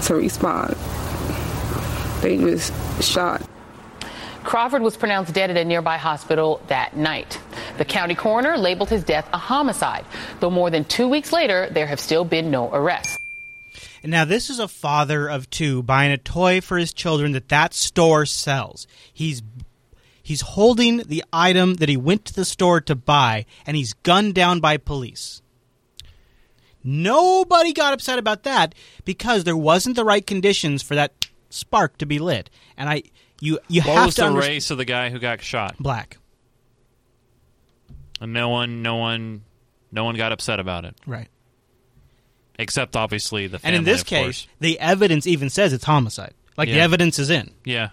to respond. They was shot. Crawford was pronounced dead at a nearby hospital that night. The county coroner labeled his death a homicide, though more than two weeks later, there have still been no arrests. And now this is a father of two buying a toy for his children that that store sells. He's he's holding the item that he went to the store to buy, and he's gunned down by police. Nobody got upset about that because there wasn't the right conditions for that spark to be lit. And I, you, you what have was to the understand- race of the guy who got shot? Black. And no one, no one, no one got upset about it, right? Except obviously the family, and in this of case, course. The evidence even says it's homicide. Like yeah. The evidence is in. Yeah.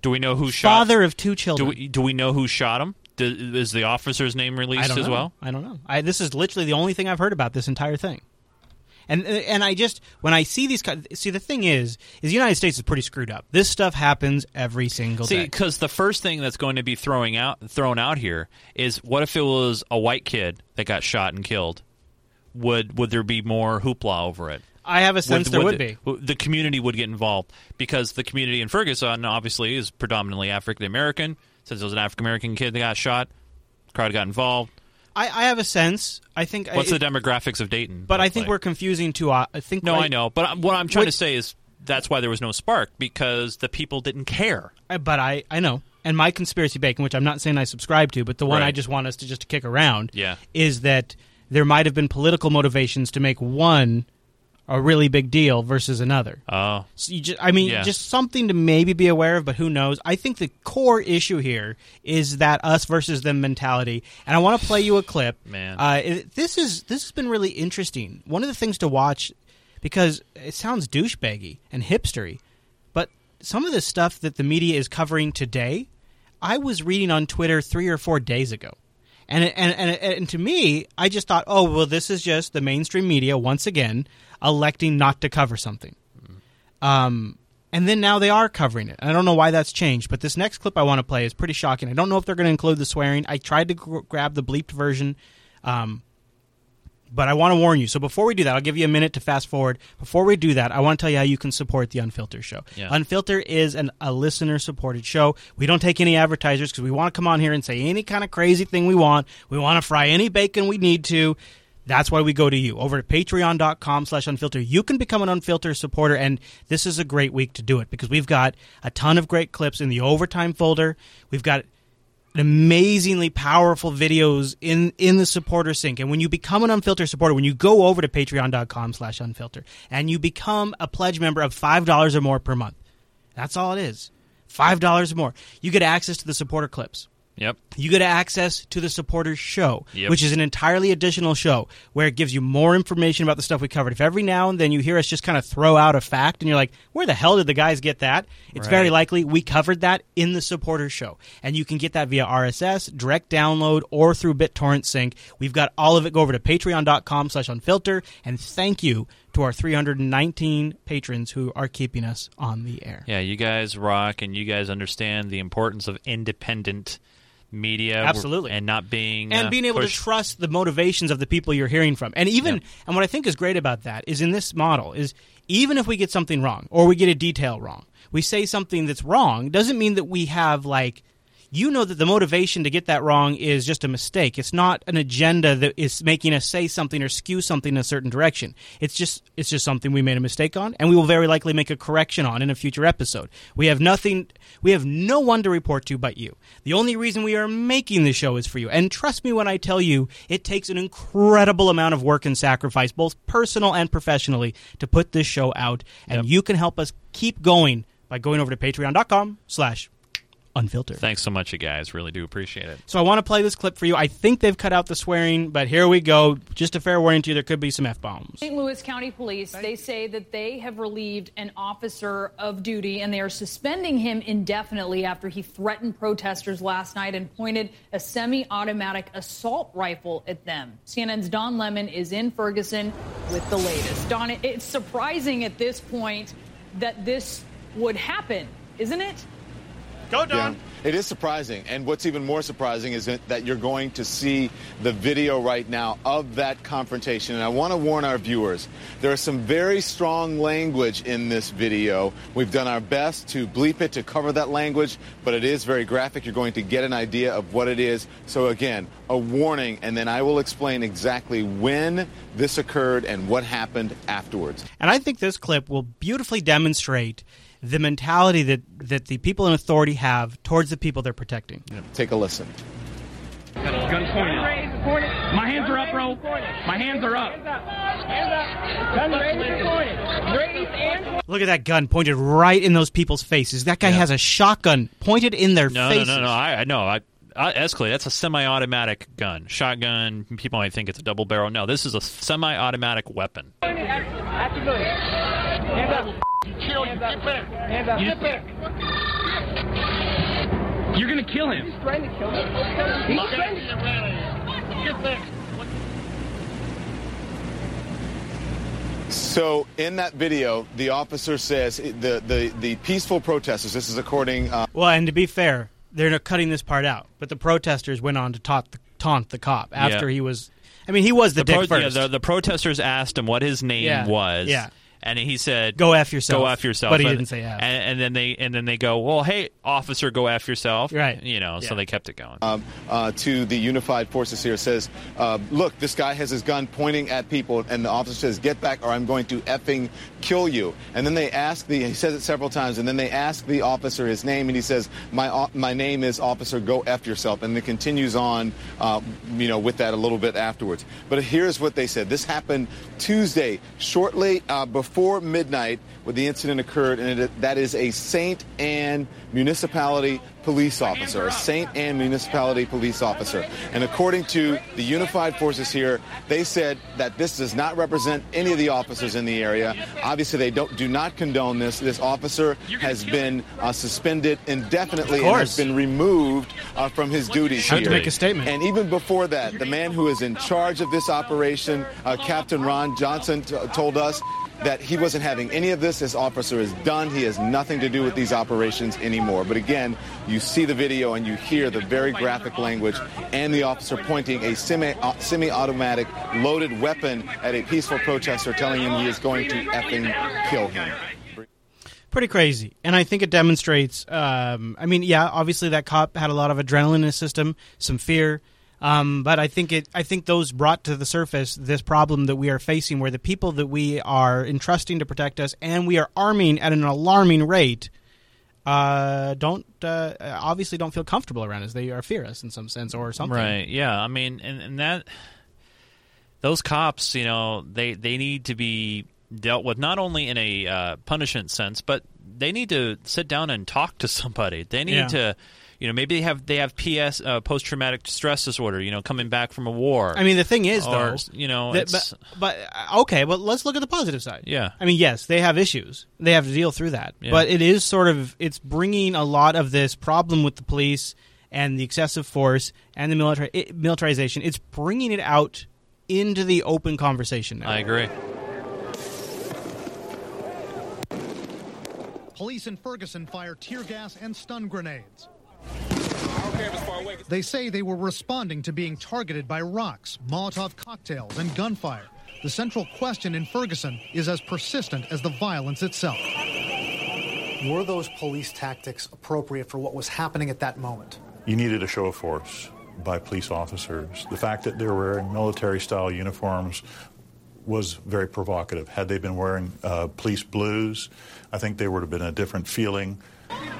Do we know who Father shot? Father of two children. Do we, do we know who shot him? Is the officer's name released as well? I don't know. I, this is literally the only thing I've heard about this entire thing. And and I just, when I see these, see the thing is, is the United States is pretty screwed up. This stuff happens every single day. See, because the first thing that's going to be throwing out, thrown out here is, what if it was a white kid that got shot and killed? Would would there be more hoopla over it? I have a sense would, there would, would be. The community would get involved because the community in Ferguson obviously is predominantly African American. Since it was an African American kid that got shot, the crowd got involved. I, I have a sense. I think. What's I, the demographics of Dayton? But I think like? we're confusing too. Uh, I think. No, I, I know. But what I'm trying what, to say is that's why there was no spark, because the people didn't care. But I, I know. And my conspiracy bacon, which I'm not saying I subscribe to, but the one right. I just want us to just kick around, yeah. is that there might have been political motivations to make one a really big deal versus another. Oh. So you just, I mean, yeah. just something to maybe be aware of, but who knows? I think the core issue here is that us versus them mentality, and I want to play you a clip. Man. Uh, this is this has been really interesting. One of the things to watch, because it sounds douchebaggy and hipstery, but some of the stuff that the media is covering today, I was reading on Twitter three or four days ago. And, and and and to me, I just thought, oh, well, this is just the mainstream media once again electing not to cover something. Mm-hmm. Um, and then now they are covering it. I don't know why that's changed, but this next clip I want to play is pretty shocking. I don't know if they're going to include the swearing. I tried to g- grab the bleeped version, um, but I want to warn you. So before we do that, I'll give you a minute to fast forward. Before we do that, I want to tell you how you can support the Unfilter show. Yeah. Unfilter is an, a listener-supported show. We don't take any advertisers because we want to come on here and say any kind of crazy thing we want. We want to fry any bacon we need to. That's why we go to you. Over to patreon.com slash unfilter. You can become an Unfilter supporter, and this is a great week to do it because we've got a ton of great clips in the overtime folder. We've got amazingly powerful videos in, in the supporter sync. And when you become an Unfilter supporter, when you go over to patreon.com slash unfilter and you become a pledge member of five dollars or more per month, that's all it is. five dollars or more. You get access to the supporter clips. Yep. You get access to the supporter show, yep. which is an entirely additional show where it gives you more information about the stuff we covered. If every now and then you hear us just kind of throw out a fact and you're like, where the hell did the guys get that? It's right. very likely we covered that in the supporter show. And you can get that via R S S, direct download, or through BitTorrent Sync. We've got all of it. Go over to patreon.com slash unfilter. And thank you to our three hundred nineteen patrons who are keeping us on the air. Yeah, you guys rock, and you guys understand the importance of independent media, absolutely, and not being and uh, being able pushed. to trust the motivations of the people you're hearing from, and even yeah. and what I think is great about that is in this model is even if we get something wrong or we get a detail wrong, we say something that's wrong doesn't mean that we have like you know that the motivation to get that wrong is just a mistake. It's not an agenda that is making us say something or skew something in a certain direction. It's just it's just something we made a mistake on, and we will very likely make a correction on in a future episode. We have nothing, we have no one to report to but you. The only reason we are making this show is for you. And trust me when I tell you, it takes an incredible amount of work and sacrifice, both personal and professionally, to put this show out. And yep. you can help us keep going by going over to patreon.com slash Unfiltered. Thanks so much, you guys. Really do appreciate it. So I want to play this clip for you. I think they've cut out the swearing, but here we go. Just a fair warning to you, there could be some F-bombs. Saint Louis County Police, they say that they have relieved an officer of duty, and they are suspending him indefinitely after he threatened protesters last night and pointed a semi-automatic assault rifle at them. C N N's Don Lemon is in Ferguson with the latest. Don, it's surprising at this point that this would happen, isn't it? Go, Don. Yeah, it is surprising. And what's even more surprising is that you're going to see the video right now of that confrontation. And I want to warn our viewers, there is some very strong language in this video. We've done our best to bleep it, to cover that language, but it is very graphic. You're going to get an idea of what it is. So, again, a warning, and then I will explain exactly when this occurred and what happened afterwards. And I think this clip will beautifully demonstrate the mentality that, that the people in authority have towards the people they're protecting. Yep. Take a listen. Gun pointed. My hands are up, bro. My hands are up. Look at that gun pointed right in those people's faces. That guy yeah. has a shotgun pointed in their no, faces. No, no, no. I know. I, I escalate. That's a semi-automatic gun. Shotgun. People might think it's a double barrel. No, this is a semi-automatic weapon. Hands up. You kill him. Get back. Hands up. Get back. You're going to kill him. He's trying to kill him. He's trying to get back. Get back. So in that video, the officer says the, the, the peaceful protesters, this is according... Uh, well, and to be fair, they're cutting this part out, but the protesters went on to taunt the, taunt the cop after yeah. he was... I mean, he was the, the dick pro- first. Yeah, the, the protesters asked him what his name yeah. was. Yeah. And he said, "Go F yourself." Go F yourself. But he didn't say F. And, and then they and then they go, "Well, hey, officer, go F yourself." Right. You know. Yeah. So they kept it going. Um, uh, to the unified forces here says, uh, "Look, this guy has his gun pointing at people," and the officer says, "Get back, or I'm going to effing kill you." And then they ask the. He says it several times, and then they ask the officer his name, and he says, "My my name is Officer Go F yourself," and it continues on, uh, you know, with that a little bit afterwards. But here's what they said. This happened Tuesday, shortly uh, before. Before midnight, when the incident occurred, and it, that is a Saint Anne municipality police officer, a Saint Anne municipality police officer. And according to the unified forces here, they said that this does not represent any of the officers in the area. Obviously, they don't do not condone this. This officer has been uh, suspended indefinitely and has been removed uh, from his duties here. Had to make a statement. And even before that, the man who is in charge of this operation, uh, Captain Ron Johnson, t- told us that he wasn't having any of this. This officer is done. He has nothing to do with these operations anymore. But again, you see the video and you hear the very graphic language and the officer pointing a semi, uh, semi-automatic loaded weapon at a peaceful protester, telling him he is going to effing kill him. Pretty crazy. And I think it demonstrates, um, I mean, yeah, obviously that cop had a lot of adrenaline in his system, some fear. Um, but I think it. I think those brought to the surface this problem that we are facing, where the people that we are entrusting to protect us and we are arming at an alarming rate uh, don't uh, obviously don't feel comfortable around us. They are fear us in some sense or something. Right? Yeah. I mean, and, and that those cops, you know, they they need to be dealt with not only in a uh, punishment sense, but they need to sit down and talk to somebody. They need yeah. to. You know, maybe they have they have P S uh, post traumatic stress disorder. You know, coming back from a war. I mean, the thing is, or, though, you know, that, it's, but, but okay, but let's look at the positive side. Yeah, I mean, yes, they have issues. They have to deal through that. Yeah. But it is sort of it's bringing a lot of this problem with the police and the excessive force and the military it, militarization. It's bringing it out into the open conversation now. I agree. Police in Ferguson fire tear gas and stun grenades. They say they were responding to being targeted by rocks, Molotov cocktails, and gunfire. The central question in Ferguson is as persistent as the violence itself. Were those police tactics appropriate for what was happening at that moment? You needed a show of force by police officers. The fact that they were wearing military-style uniforms was very provocative. Had they been wearing uh, police blues, I think there would have been a different feeling.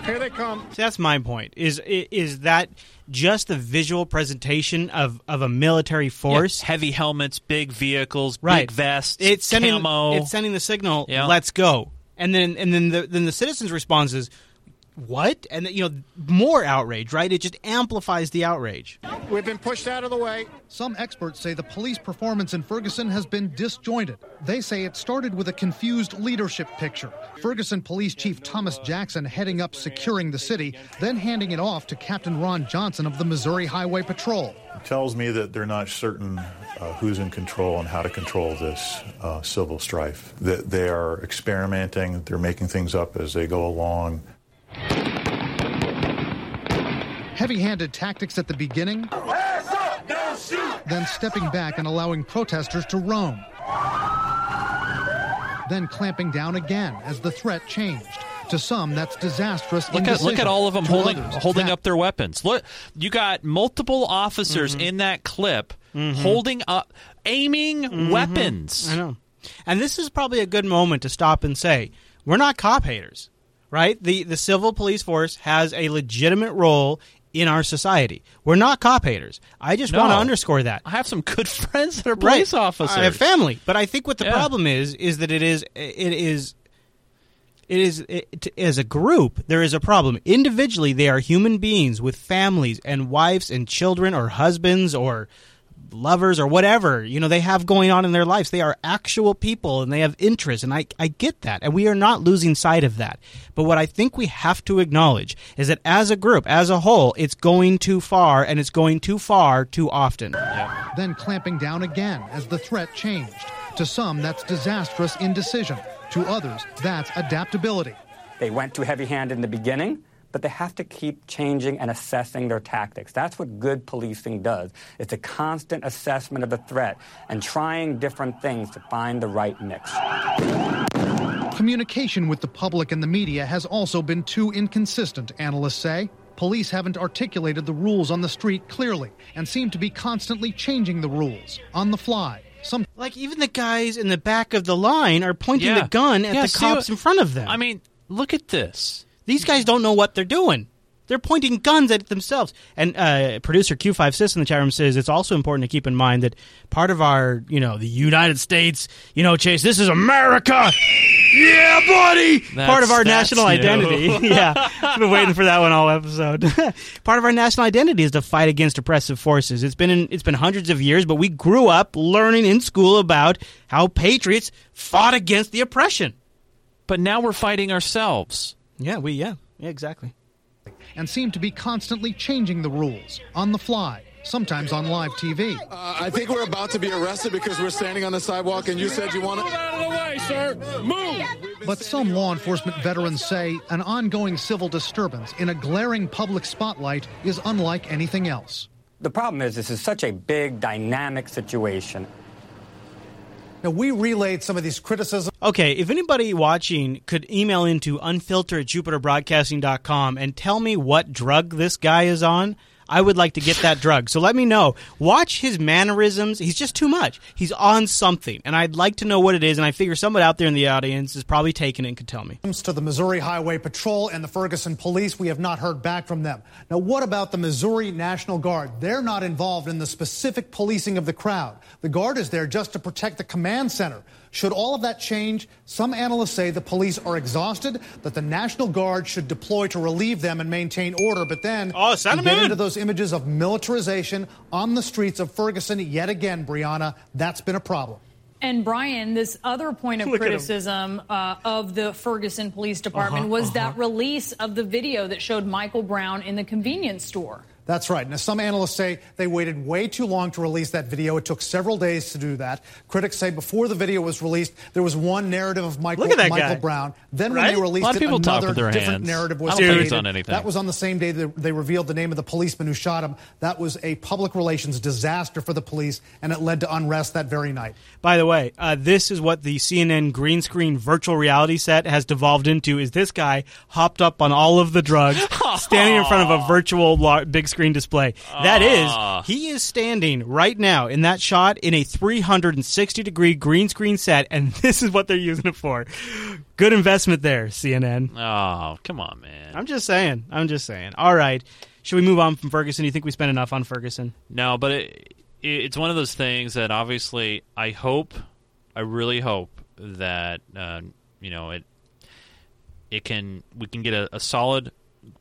Here they come. So that's my point, is is that just the visual presentation of, of a military force. Yep. Heavy helmets, big vehicles, right. Big vests, it's sending, camo. It's sending the signal, yep. Let's go. And then and then the, then the citizens' response is, what? And, you know, more outrage, right? It just amplifies the outrage. We've been pushed out of the way. Some experts say the police performance in Ferguson has been disjointed. They say it started with a confused leadership picture. Ferguson Police Chief Thomas Jackson heading up securing the city, then handing it off to Captain Ron Johnson of the Missouri Highway Patrol. It tells me that they're not certain uh, who's in control and how to control this uh, civil strife. That they are experimenting, they're making things up as they go along. Heavy-handed tactics at the beginning, up, don't shoot. Then stepping back and allowing protesters to roam, then clamping down again as the threat changed. To some, that's disastrous. Look at, look at all of them holding others, holding that. up their weapons. Look, you got multiple officers mm-hmm. in that clip mm-hmm. holding up, aiming mm-hmm. weapons. I know, and this is probably a good moment to stop and say, we're not cop haters. Right? The the civil police force has a legitimate role in our society. We're not cop haters. I just no. want to underscore that. I have some good friends that are police right. officers. I have family. But I think what the yeah. problem is, is that it is, it is, it is, it, as a group, there is a problem. Individually, they are human beings with families and wives and children or husbands or lovers or whatever, you know, they have going on in their lives. They are actual people and they have interests, and I, I get that, and we are not losing sight of that. But what I think we have to acknowledge is that as a group, as a whole, it's going too far, and it's going too far too often. Yep. Then clamping down again as the threat changed. To some, that's disastrous indecision. To others, that's adaptability. They went too heavy-handed in the beginning, but they have to keep changing and assessing their tactics. That's what good policing does. It's a constant assessment of the threat and trying different things to find the right mix. Communication with the public and the media has also been too inconsistent, analysts say. Police haven't articulated the rules on the street clearly and seem to be constantly changing the rules on the fly. Some like even the guys in the back of the line are pointing yeah. the gun at yeah, the cops what, in front of them. I mean, look at this. These guys don't know what they're doing. They're pointing guns at themselves. And uh, producer Q five Sis in the chat room says it's also important to keep in mind that part of our, you know, the United States, you know, Chase, this is America. Yeah, buddy! That's, part of our national new. identity. Yeah, I've been waiting for that one all episode. Part of our national identity is to fight against oppressive forces. It's been in, it's been hundreds of years, but we grew up learning in school about how patriots fought against the oppression. But now we're fighting ourselves. Yeah, we, yeah. Yeah, exactly. And seem to be constantly changing the rules on the fly, sometimes on live T V. Uh, I think we're about to be arrested because we're standing on the sidewalk and you said you want to... Move out of the way, sir! Move! But some law enforcement veterans say an ongoing civil disturbance in a glaring public spotlight is unlike anything else. The problem is this is such a big, dynamic situation. Now, we relayed some of these criticisms. Okay, if anybody watching could email into unfilter at jupiter broadcasting dot com and tell me what drug this guy is on, I would like to get that drug. So let me know. Watch his mannerisms. He's just too much. He's on something, and I'd like to know what it is, and I figure somebody out there in the audience is probably taking it and could tell me. To the Missouri Highway Patrol and the Ferguson Police, we have not heard back from them. Now, what about the Missouri National Guard? They're not involved in the specific policing of the crowd. The Guard is there just to protect the command center. Should all of that change, some analysts say the police are exhausted, that the National Guard should deploy to relieve them and maintain order. But then oh, you get into those images of militarization on the streets of Ferguson yet again, Brianna. That's been a problem. And, Brian, this other point of Look criticism uh, of the Ferguson Police Department uh-huh, was uh-huh. that release of the video that showed Michael Brown in the convenience store. That's right. Now, some analysts say they waited way too long to release that video. It took several days to do that. Critics say before the video was released, there was one narrative of Michael, Michael guy. Brown. Then right? when they released it, another different hands. narrative was created. On that was on the same day that they revealed the name of the policeman who shot him. That was a public relations disaster for the police, and it led to unrest that very night. By the way, uh, this is what the C N N green screen virtual reality set has devolved into, is this guy hopped up on all of the drugs, standing in front of a virtual lo- big screen display. That is, he is standing right now in that shot in a three hundred sixty degree green screen set, and this is what they're using it for. Good investment there, C N N. Oh, come on, man. I'm just saying. I'm just saying. All right. Should we move on from Ferguson? Do you think we spent enough on Ferguson? No, but it, it, it's one of those things that obviously I hope, I really hope that, uh, you know, it it can, we can get a, a solid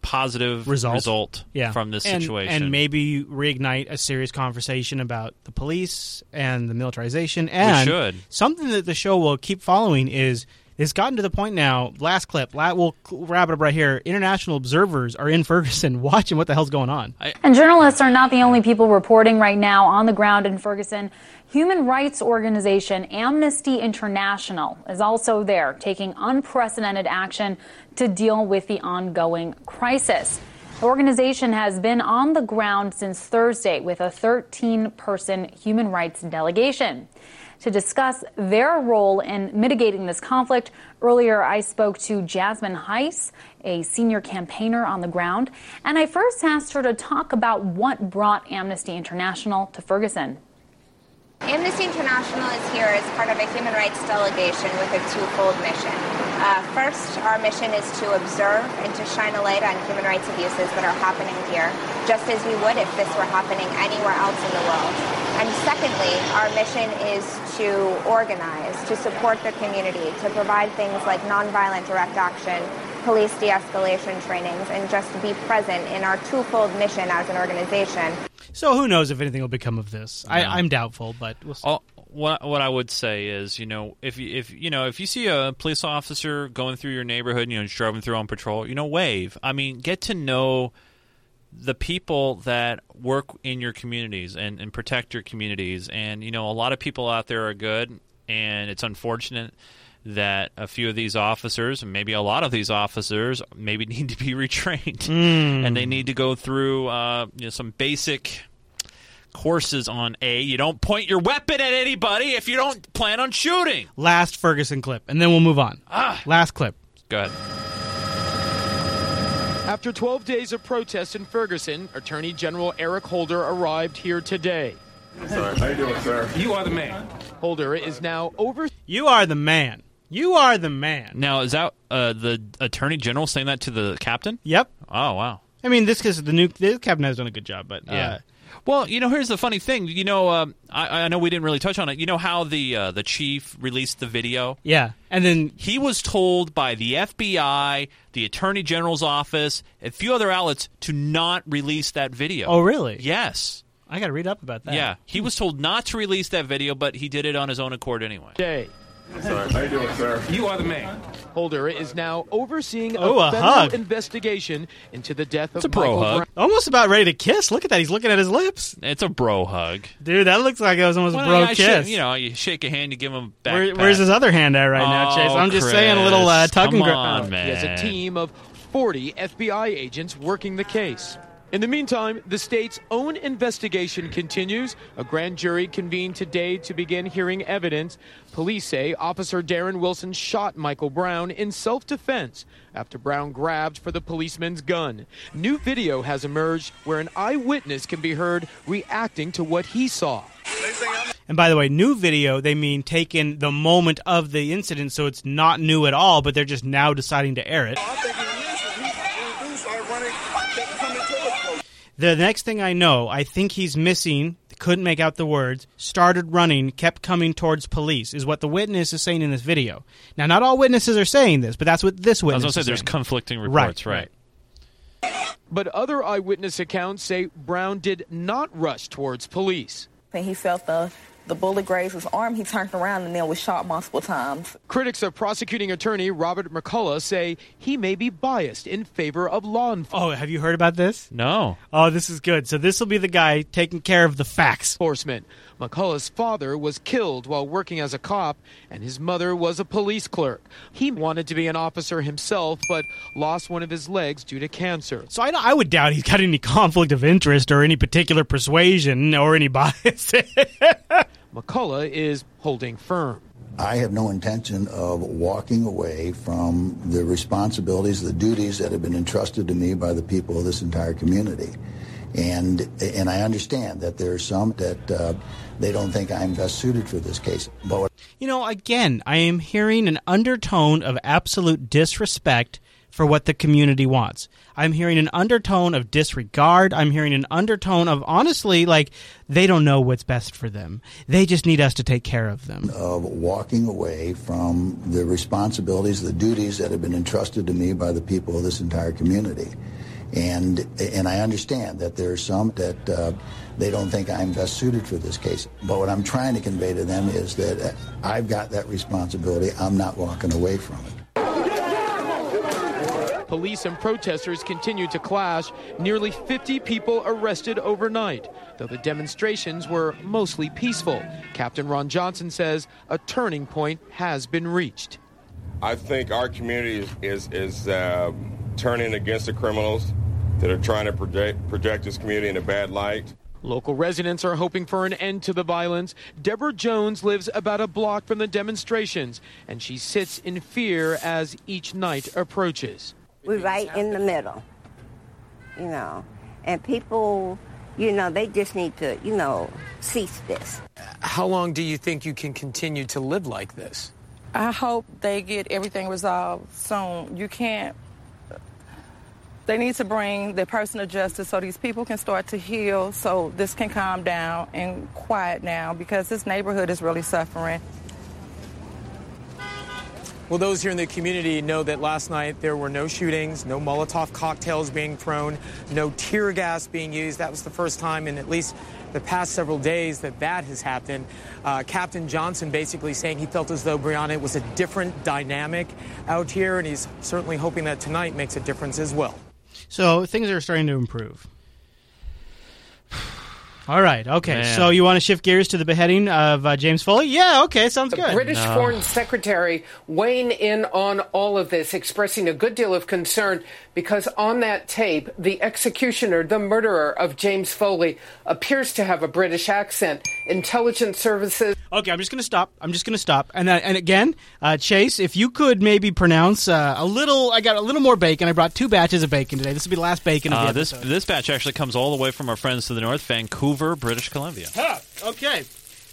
positive result, result yeah. from this and, situation. And maybe reignite a serious conversation about the police and the militarization. And we should. Something that the show will keep following is, it's gotten to the point now, last clip, we'll wrap it up right here, international observers are in Ferguson watching what the hell's going on. I- and journalists are not the only people reporting right now on the ground in Ferguson. Human rights organization Amnesty International is also there, taking unprecedented action to deal with the ongoing crisis. The organization has been on the ground since Thursday with a thirteen person human rights delegation to discuss their role in mitigating this conflict. Earlier, I spoke to Jasmine Heiss, a senior campaigner on the ground, and I first asked her to talk about what brought Amnesty International to Ferguson. Amnesty International is here as part of a human rights delegation with a twofold mission. Uh, first, our mission is to observe and to shine a light on human rights abuses that are happening here, just as we would if this were happening anywhere else in the world. And secondly, our mission is to organize, to support the community, to provide things like nonviolent direct action, police de-escalation trainings, and just be present in our twofold mission as an organization. So who knows if anything will become of this? Yeah. I, I'm doubtful, but we'll see. All, what what I would say is, you know, if you, if you know if you see a police officer going through your neighborhood, and, you know, just driving through on patrol, you know, wave. I mean, get to know the people that work in your communities and, and protect your communities. And, you know, a lot of people out there are good, and it's unfortunate that a few of these officers, maybe a lot of these officers, maybe need to be retrained. Mm. And they need to go through uh, you know, some basic courses on A, you don't point your weapon at anybody if you don't plan on shooting. Last Ferguson clip, and then we'll move on. Ah. Last clip. Go ahead. After twelve days of protests in Ferguson, Attorney General Eric Holder arrived here today. Sorry. How you doing, sir? You are the man. Holder is now over... You are the man. You are the man. Now, is that uh, the Attorney General saying that to the captain? Yep. Oh, wow. I mean, this is the new... The captain has done a good job, but... Uh, yeah. Well, you know, here's the funny thing. You know, um, I, I know we didn't really touch on it. You know how the uh, the chief released the video? Yeah. And then he was told by the F B I, the Attorney General's office, a few other outlets to not release that video. Oh, really? Yes. I got to read up about that. Yeah. He was told not to release that video, but he did it on his own accord anyway. Day. Sorry. How you doing, sir? You are the man. Holder is now overseeing oh, a, a federal hug. investigation into the death it's of a Michael bro hug. Brown. Almost about ready to kiss. Look at that. He's looking at his lips. It's a bro hug. Dude, that looks like it was almost well, a bro I kiss. Sh- you know, you shake a hand, you give him a backpack. Where, Where's his other hand at right oh, now, Chase? I'm just Chris, saying a little uh, tug and grab. He has a team of forty F B I agents working the case. In the meantime, the state's own investigation continues. A grand jury convened today to begin hearing evidence. Police say Officer Darren Wilson shot Michael Brown in self-defense after Brown grabbed for the policeman's gun. New video has emerged where an eyewitness can be heard reacting to what he saw. And by the way, new video, they mean taken the moment of the incident, so it's not new at all, but they're just now deciding to air it. The next thing I know, I think he's missing, couldn't make out the words, started running, kept coming towards police, is what the witness is saying in this video. Now, not all witnesses are saying this, but that's what this witness I was gonna say, is saying. There's conflicting reports, right? right. But other eyewitness accounts say Brown did not rush towards police. He felt the... The bullet grazed his arm, he turned around and then was shot multiple times. Critics of prosecuting attorney Robert McCullough say he may be biased in favor of law enforcement. Oh, have you heard about this? No. Oh, this is good. So this will be the guy taking care of the facts. Enforcement. McCullough's father was killed while working as a cop, and his mother was a police clerk. He wanted to be an officer himself, but lost one of his legs due to cancer. So I, I would doubt he's got any conflict of interest or any particular persuasion or any bias. McCullough is holding firm. I have no intention of walking away from the responsibilities, the duties that have been entrusted to me by the people of this entire community. And and I understand that there are some that uh, they don't think I'm best suited for this case. But you know, again, I am hearing an undertone of absolute disrespect for what the community wants. I'm hearing an undertone of disregard. I'm hearing an undertone of, honestly, like, they don't know what's best for them. They just need us to take care of them. Of walking away from the responsibilities, the duties that have been entrusted to me by the people of this entire community. And and I understand that there are some that uh, they don't think I'm best suited for this case. But what I'm trying to convey to them is that I've got that responsibility. I'm not walking away from it. Police and protesters continued to clash. Nearly fifty people arrested overnight, though the demonstrations were mostly peaceful. Captain Ron Johnson says a turning point has been reached. I think our community is is uh, turning against the criminals that are trying to project, project this community in a bad light. Local residents are hoping for an end to the violence. Deborah Jones lives about a block from the demonstrations, and she sits in fear as each night approaches. We're right in the middle, you know, and people, you know, they just need to, you know, cease this. How long do you think you can continue to live like this? I hope they get everything resolved soon. You can't. They need to bring the person to justice so these people can start to heal, so this can calm down and quiet now, because this neighborhood is really suffering. Well, those here in the community know that last night there were no shootings, no Molotov cocktails being thrown, no tear gas being used. That was the first time in at least the past several days that that has happened. Uh, Captain Johnson basically saying he felt as though, Brianna, it was a different dynamic out here, and he's certainly hoping that tonight makes a difference as well. So things are starting to improve. All right. Okay. Man. So you want to shift gears to the beheading of uh, James Foley? Yeah. Okay. Sounds good. The British no. Foreign Secretary weighing in on all of this, expressing a good deal of concern because on that tape, the executioner, the murderer of James Foley, appears to have a British accent. Intelligence services. Okay. I'm just going to stop. I'm just going to stop. And uh, and again, uh, Chase, if you could maybe pronounce uh, a little. I got a little more bacon. I brought two batches of bacon today. This will be the last bacon of the uh, this, episode. This batch actually comes all the way from our friends to the north, Vancouver. British Columbia. Huh, okay.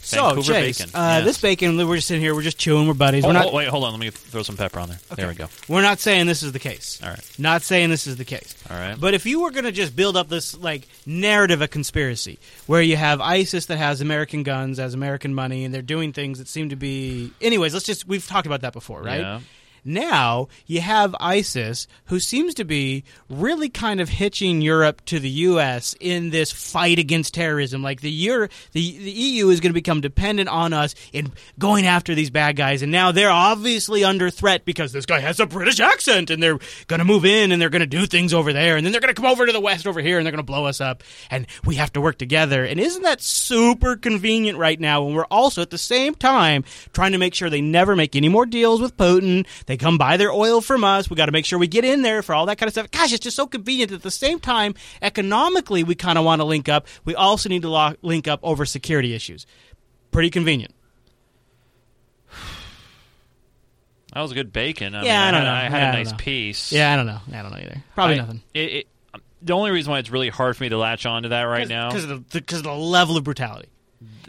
Vancouver, so, Chase, bacon. Uh, yes. This bacon, we're just sitting here, we're just chewing, we're buddies. We're oh, not... oh, wait, hold on, let me throw some pepper on there. Okay. There we go. We're not saying this is the case. All right. Not saying this is the case. All right. But if you were going to just build up this like narrative of conspiracy, where you have ISIS that has American guns, has American money, and they're doing things that seem to be... Anyways, let's just... We've talked about that before, right? Yeah. Now you have ISIS, who seems to be really kind of hitching Europe to the U S in this fight against terrorism. Like the Euro, the, the E U is going to become dependent on us in going after these bad guys, and now they're obviously under threat because this guy has a British accent, and they're going to move in, and they're going to do things over there, and then they're going to come over to the West over here, and they're going to blow us up, and we have to work together. And isn't that super convenient right now when we're also at the same time trying to make sure they never make any more deals with Putin? They come buy their oil from us. We got to make sure we get in there for all that kind of stuff. Gosh, it's just so convenient. At the same time, economically, we kind of want to link up. We also need to lo- link up over security issues. Pretty convenient. That was good bacon. I yeah, mean, I don't I had, know. I had yeah, a nice piece. Yeah, I don't know. I don't know either. Probably I, nothing. It, it, the only reason why it's really hard for me to latch on to that right Cause, now because of the, because of the level of brutality.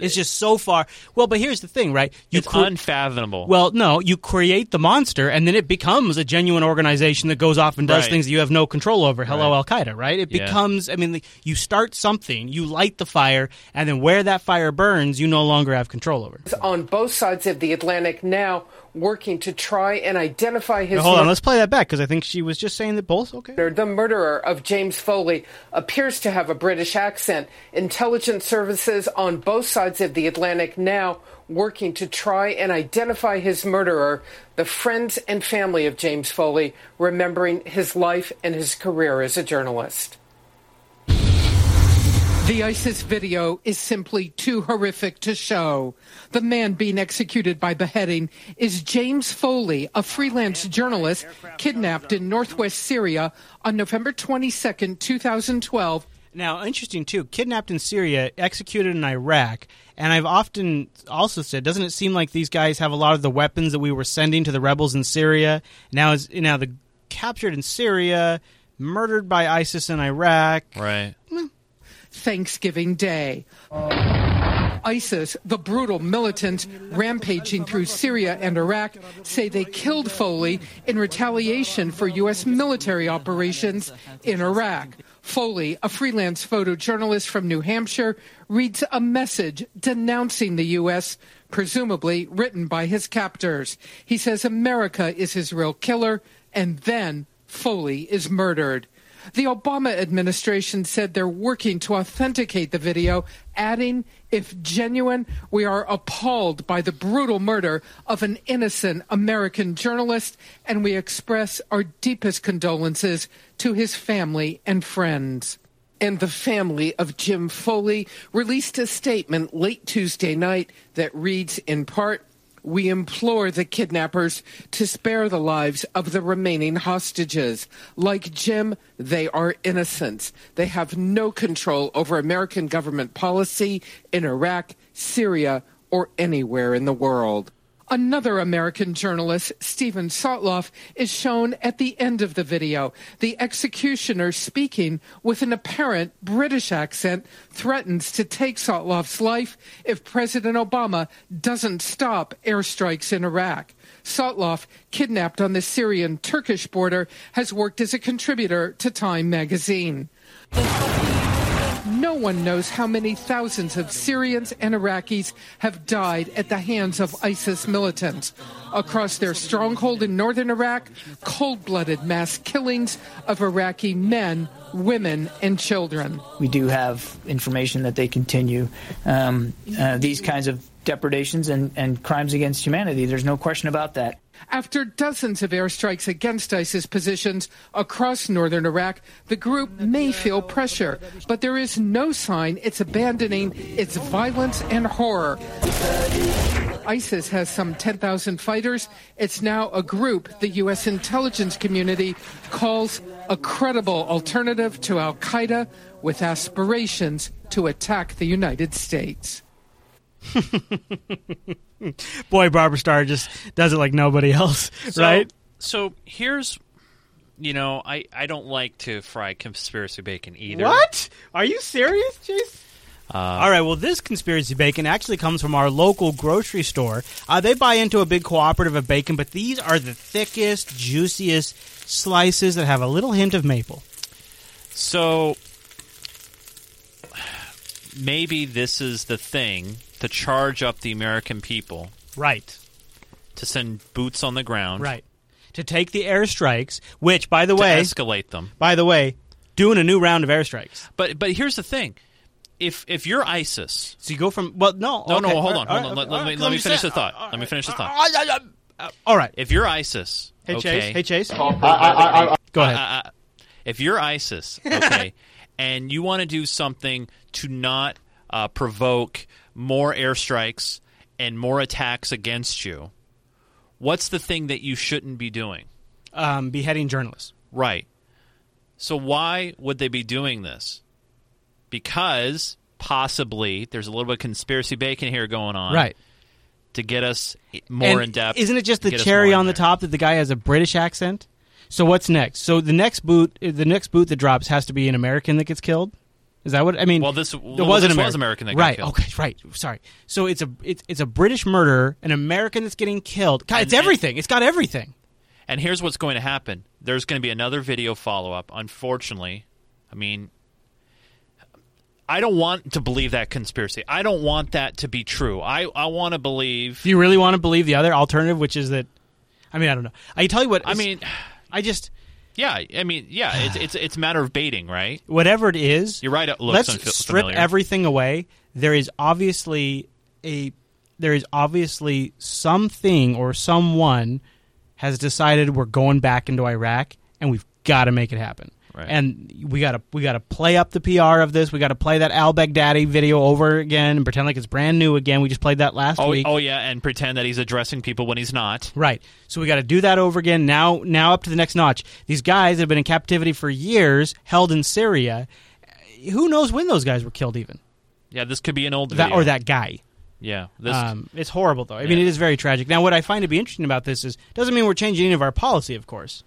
It's just so far. Well, but here's the thing, right? You it's cre- unfathomable. Well, no, you create the monster, and then it becomes a genuine organization that goes off and does right. things that you have no control over. Hello, right. Al Qaeda, right? It yeah. becomes. I mean, you start something, you light the fire, and then where that fire burns, you no longer have control over. It's on both sides of the Atlantic now, working to try and identify his... Now, hold on, let's play that back, because I think she was just saying that both... Okay. The murderer of James Foley appears to have a British accent. Intelligence services on both sides of the Atlantic now working to try and identify his murderer, the friends and family of James Foley, remembering his life and his career as a journalist. The ISIS video is simply too horrific to show. The man being executed by beheading is James Foley, a freelance journalist kidnapped in northwest Syria on November twenty-second, twenty twelve. Now, interesting, too, kidnapped in Syria, executed in Iraq. And I've often also said, doesn't it seem like these guys have a lot of the weapons that we were sending to the rebels in Syria? Now, is, now the captured in Syria, murdered by ISIS in Iraq. Right. Mm. Thanksgiving Day. ISIS, the brutal militants rampaging through Syria and Iraq, say they killed Foley in retaliation for U S military operations in Iraq. Foley, a freelance photojournalist from New Hampshire, reads a message denouncing the U S, presumably written by his captors. He says America is his real killer, and then Foley is murdered. The Obama administration said they're working to authenticate the video, adding, if genuine, we are appalled by the brutal murder of an innocent American journalist, and we express our deepest condolences to his family and friends. And the family of Jim Foley released a statement late Tuesday night that reads, in part, we implore the kidnappers to spare the lives of the remaining hostages. Like Jim, they are innocents. They have no control over American government policy in Iraq, Syria, or anywhere in the world. Another American journalist, Stephen Sotloff, is shown at the end of the video. The executioner, speaking with an apparent British accent, threatens to take Sotloff's life if President Obama doesn't stop airstrikes in Iraq. Sotloff, kidnapped on the Syrian-Turkish border, has worked as a contributor to Time magazine. No one knows how many thousands of Syrians and Iraqis have died at the hands of ISIS militants. Across their stronghold in northern Iraq, cold-blooded mass killings of Iraqi men, women, and children. We do have information that they continue um, uh, these kinds of depredations and, and crimes against humanity. There's no question about that. After dozens of airstrikes against ISIS positions across northern Iraq, the group may feel pressure, but there is no sign it's abandoning its violence and horror. ISIS has some ten thousand fighters. It's now a group the U S intelligence community calls a credible alternative to al-Qaeda with aspirations to attack the United States. Boy, Barbara Starr just does it like nobody else, so, right? So here's, you know, I, I don't like to fry conspiracy bacon either. What? Are you serious, Chase? Uh, All right, well, this conspiracy bacon actually comes from our local grocery store. Uh, they buy into a big cooperative of bacon, but these are the thickest, juiciest slices that have a little hint of maple. So maybe this is the thing to charge up the American people. Right. To send boots on the ground. Right. To take the airstrikes, which, by the way... To escalate them. By the way, doing a new round of airstrikes. But but here's the thing. If if you're ISIS... So you go from... Well, no. No, okay. no, hold on. Hold on. Let, let, me, let me finish the thought. Let me finish the thought. All right. If you're ISIS... Hey, okay, Chase. Hey, Chase. Oh, I, I, I, I, go ahead. I, I, if you're ISIS, okay, and you want to do something to not uh, provoke... more airstrikes and more attacks against you, what's the thing that you shouldn't be doing? Um, beheading journalists. Right. So why would they be doing this? Because possibly there's a little bit of conspiracy bacon here going on. Right. To get us more and in depth. Isn't it just the cherry on the top that the guy has a British accent? So what's next? So the next boot, the next boot that drops has to be an American that gets killed? Is that what I mean? Well, this, well, it was, this American. was American that got right. killed. Okay, right. Sorry. So it's a it's, it's a British murderer, an American that's getting killed. God, and, it's everything. And, it's got everything. And here's what's going to happen. There's going to be another video follow-up, unfortunately. I mean, I don't want to believe that conspiracy. I don't want that to be true. I, I want to believe... Do you really want to believe the other alternative, which is that... I mean, I don't know. I tell you what... I mean... I just... Yeah, I mean, yeah, it's it's it's a matter of baiting, right? Whatever it is, you're right. It looks let's strip familiar. everything away. There is obviously a there is obviously something or someone has decided we're going back into Iraq, and we've got to make it happen. Right. And we gotta we gotta play up the P R of this. We gotta play that Al Baghdadi video over again and pretend like it's brand new again. We just played that last oh, week. Oh yeah, and pretend that he's addressing people when he's not. Right. So we gotta do that over again. Now now up to the next notch. These guys that have been in captivity for years, held in Syria. Who knows when those guys were killed even? Yeah, this could be an old that, video. Or that guy. Yeah. This... Um, it's horrible though. I yeah. mean, it is very tragic. Now what I find to be interesting about this is doesn't mean we're changing any of our policy, of course.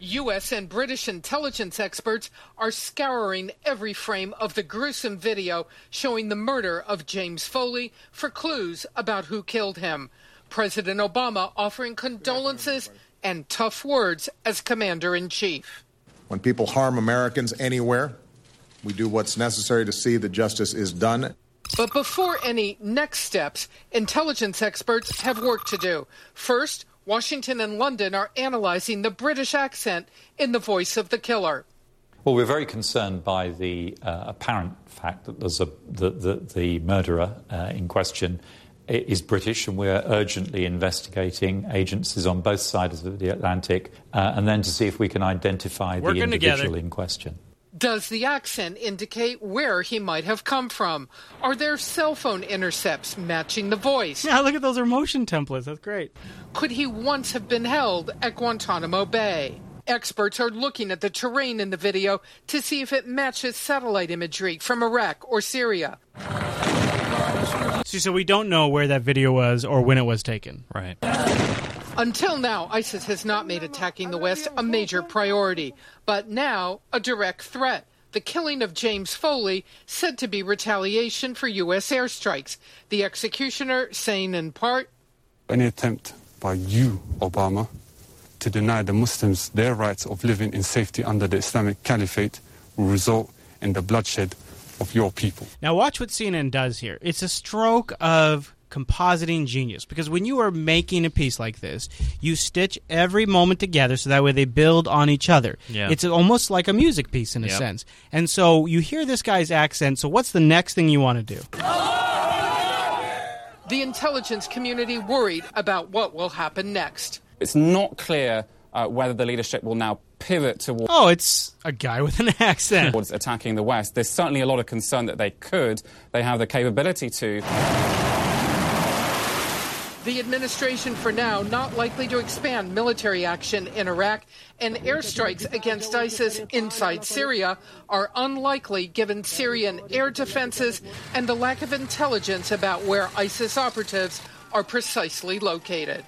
U S and British intelligence experts are scouring every frame of the gruesome video showing the murder of James Foley for clues about who killed him. President Obama offering condolences and tough words as commander-in-chief. When people harm Americans anywhere, we do what's necessary to see that justice is done. But before any next steps, intelligence experts have work to do. First, Washington and London are analyzing the British accent in the voice of the killer. Well, we're very concerned by the uh, apparent fact that there's a, the, the, the murderer uh, in question is British, and we're urgently investigating agencies on both sides of the Atlantic, uh, and then to see if we can identify Working the individual together. in question. Does the accent indicate where he might have come from? Are there cell phone intercepts matching the voice? Yeah, look at those emotion templates. That's great. Could he once have been held at Guantanamo Bay? Experts are looking at the terrain in the video to see if it matches satellite imagery from Iraq or Syria. See, so we don't know where that video was or when it was taken. Right. Until now, ISIS has not made attacking the West a major priority, but now a direct threat. The killing of James Foley said to be retaliation for U S airstrikes. The executioner saying in part, any attempt by you, Obama, to deny the Muslims their rights of living in safety under the Islamic Caliphate will result in the bloodshed of your people. Now watch what C N N does here. It's a stroke of... compositing genius, because when you are making a piece like this, you stitch every moment together so that way they build on each other. Yeah. It's almost like a music piece in a yep. sense. And so you hear this guy's accent, so what's the next thing you want to do? The intelligence community worried about what will happen next. It's not clear uh, whether the leadership will now pivot towards... Oh, it's a guy with an accent. ...towards attacking the West. There's certainly a lot of concern that they could. They have the capability to. The administration, for now, not likely to expand military action in Iraq, and airstrikes against ISIS inside Syria are unlikely given Syrian air defenses and the lack of intelligence about where ISIS operatives are precisely located.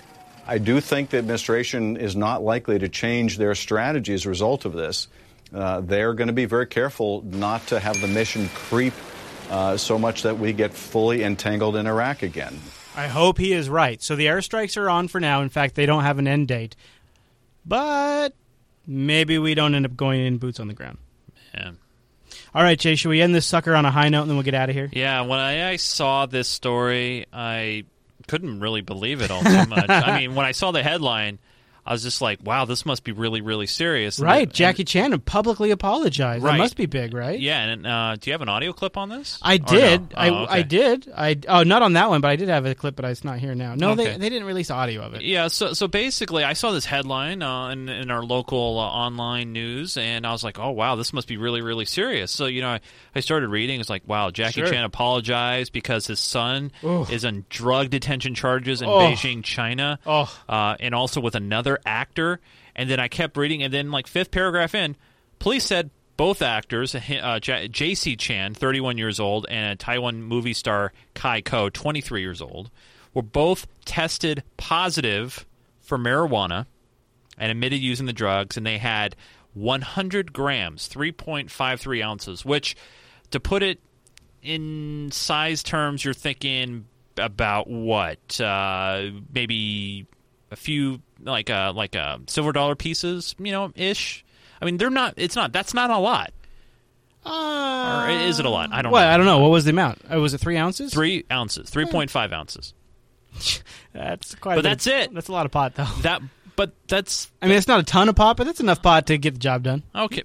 I do think the administration is not likely to change their strategy as a result of this. Uh, they're going to be very careful not to have the mission creep uh, so much that we get fully entangled in Iraq again. I hope he is right. So the airstrikes are on for now. In fact, they don't have an end date. But maybe we don't end up going in boots on the ground. Man. All right, Jay, should we end this sucker on a high note and then we'll get out of here? Yeah, when I, I saw this story, I couldn't really believe it all too much. I mean, when I saw the headline, I was just like, wow, this must be really, really serious. Right, and, Jackie and, Chan publicly apologized. Right. That must be big, right? Yeah, and uh, do you have an audio clip on this? I did. No? I, oh, okay. I did. I Oh, not on that one, but I did have a clip, but it's not here now. No, okay. they they didn't release audio of it. Yeah, so so basically I saw this headline uh, in, in our local uh, online news, and I was like, oh, wow, this must be really, really serious. So, you know, I, I started reading. It's like, wow, Jackie sure. Chan apologized because his son Ooh. is on drug detention charges in oh. Beijing, China, oh. uh, and also with another actor, and then I kept reading, and then like fifth paragraph in, police said both actors, uh, J- J.C. Chan, thirty-one years old, and Taiwan movie star Kai Ko, twenty-three years old, were both tested positive for marijuana and admitted using the drugs, and they had one hundred grams, three point five three ounces, which, to put it in size terms, you're thinking about what? Uh, maybe a few... like uh like uh silver dollar pieces, you know, ish. I mean, they're not. It's not. That's not a lot. Uh, or is it a lot? I don't. Well, know. I don't know. What was the amount? Uh, was it three ounces? Three ounces. Three point five ounces. That's quite. But a, that's it. That's a lot of pot, though. That. But that's. I mean, it's not a ton of pot, but that's enough pot to get the job done. Okay.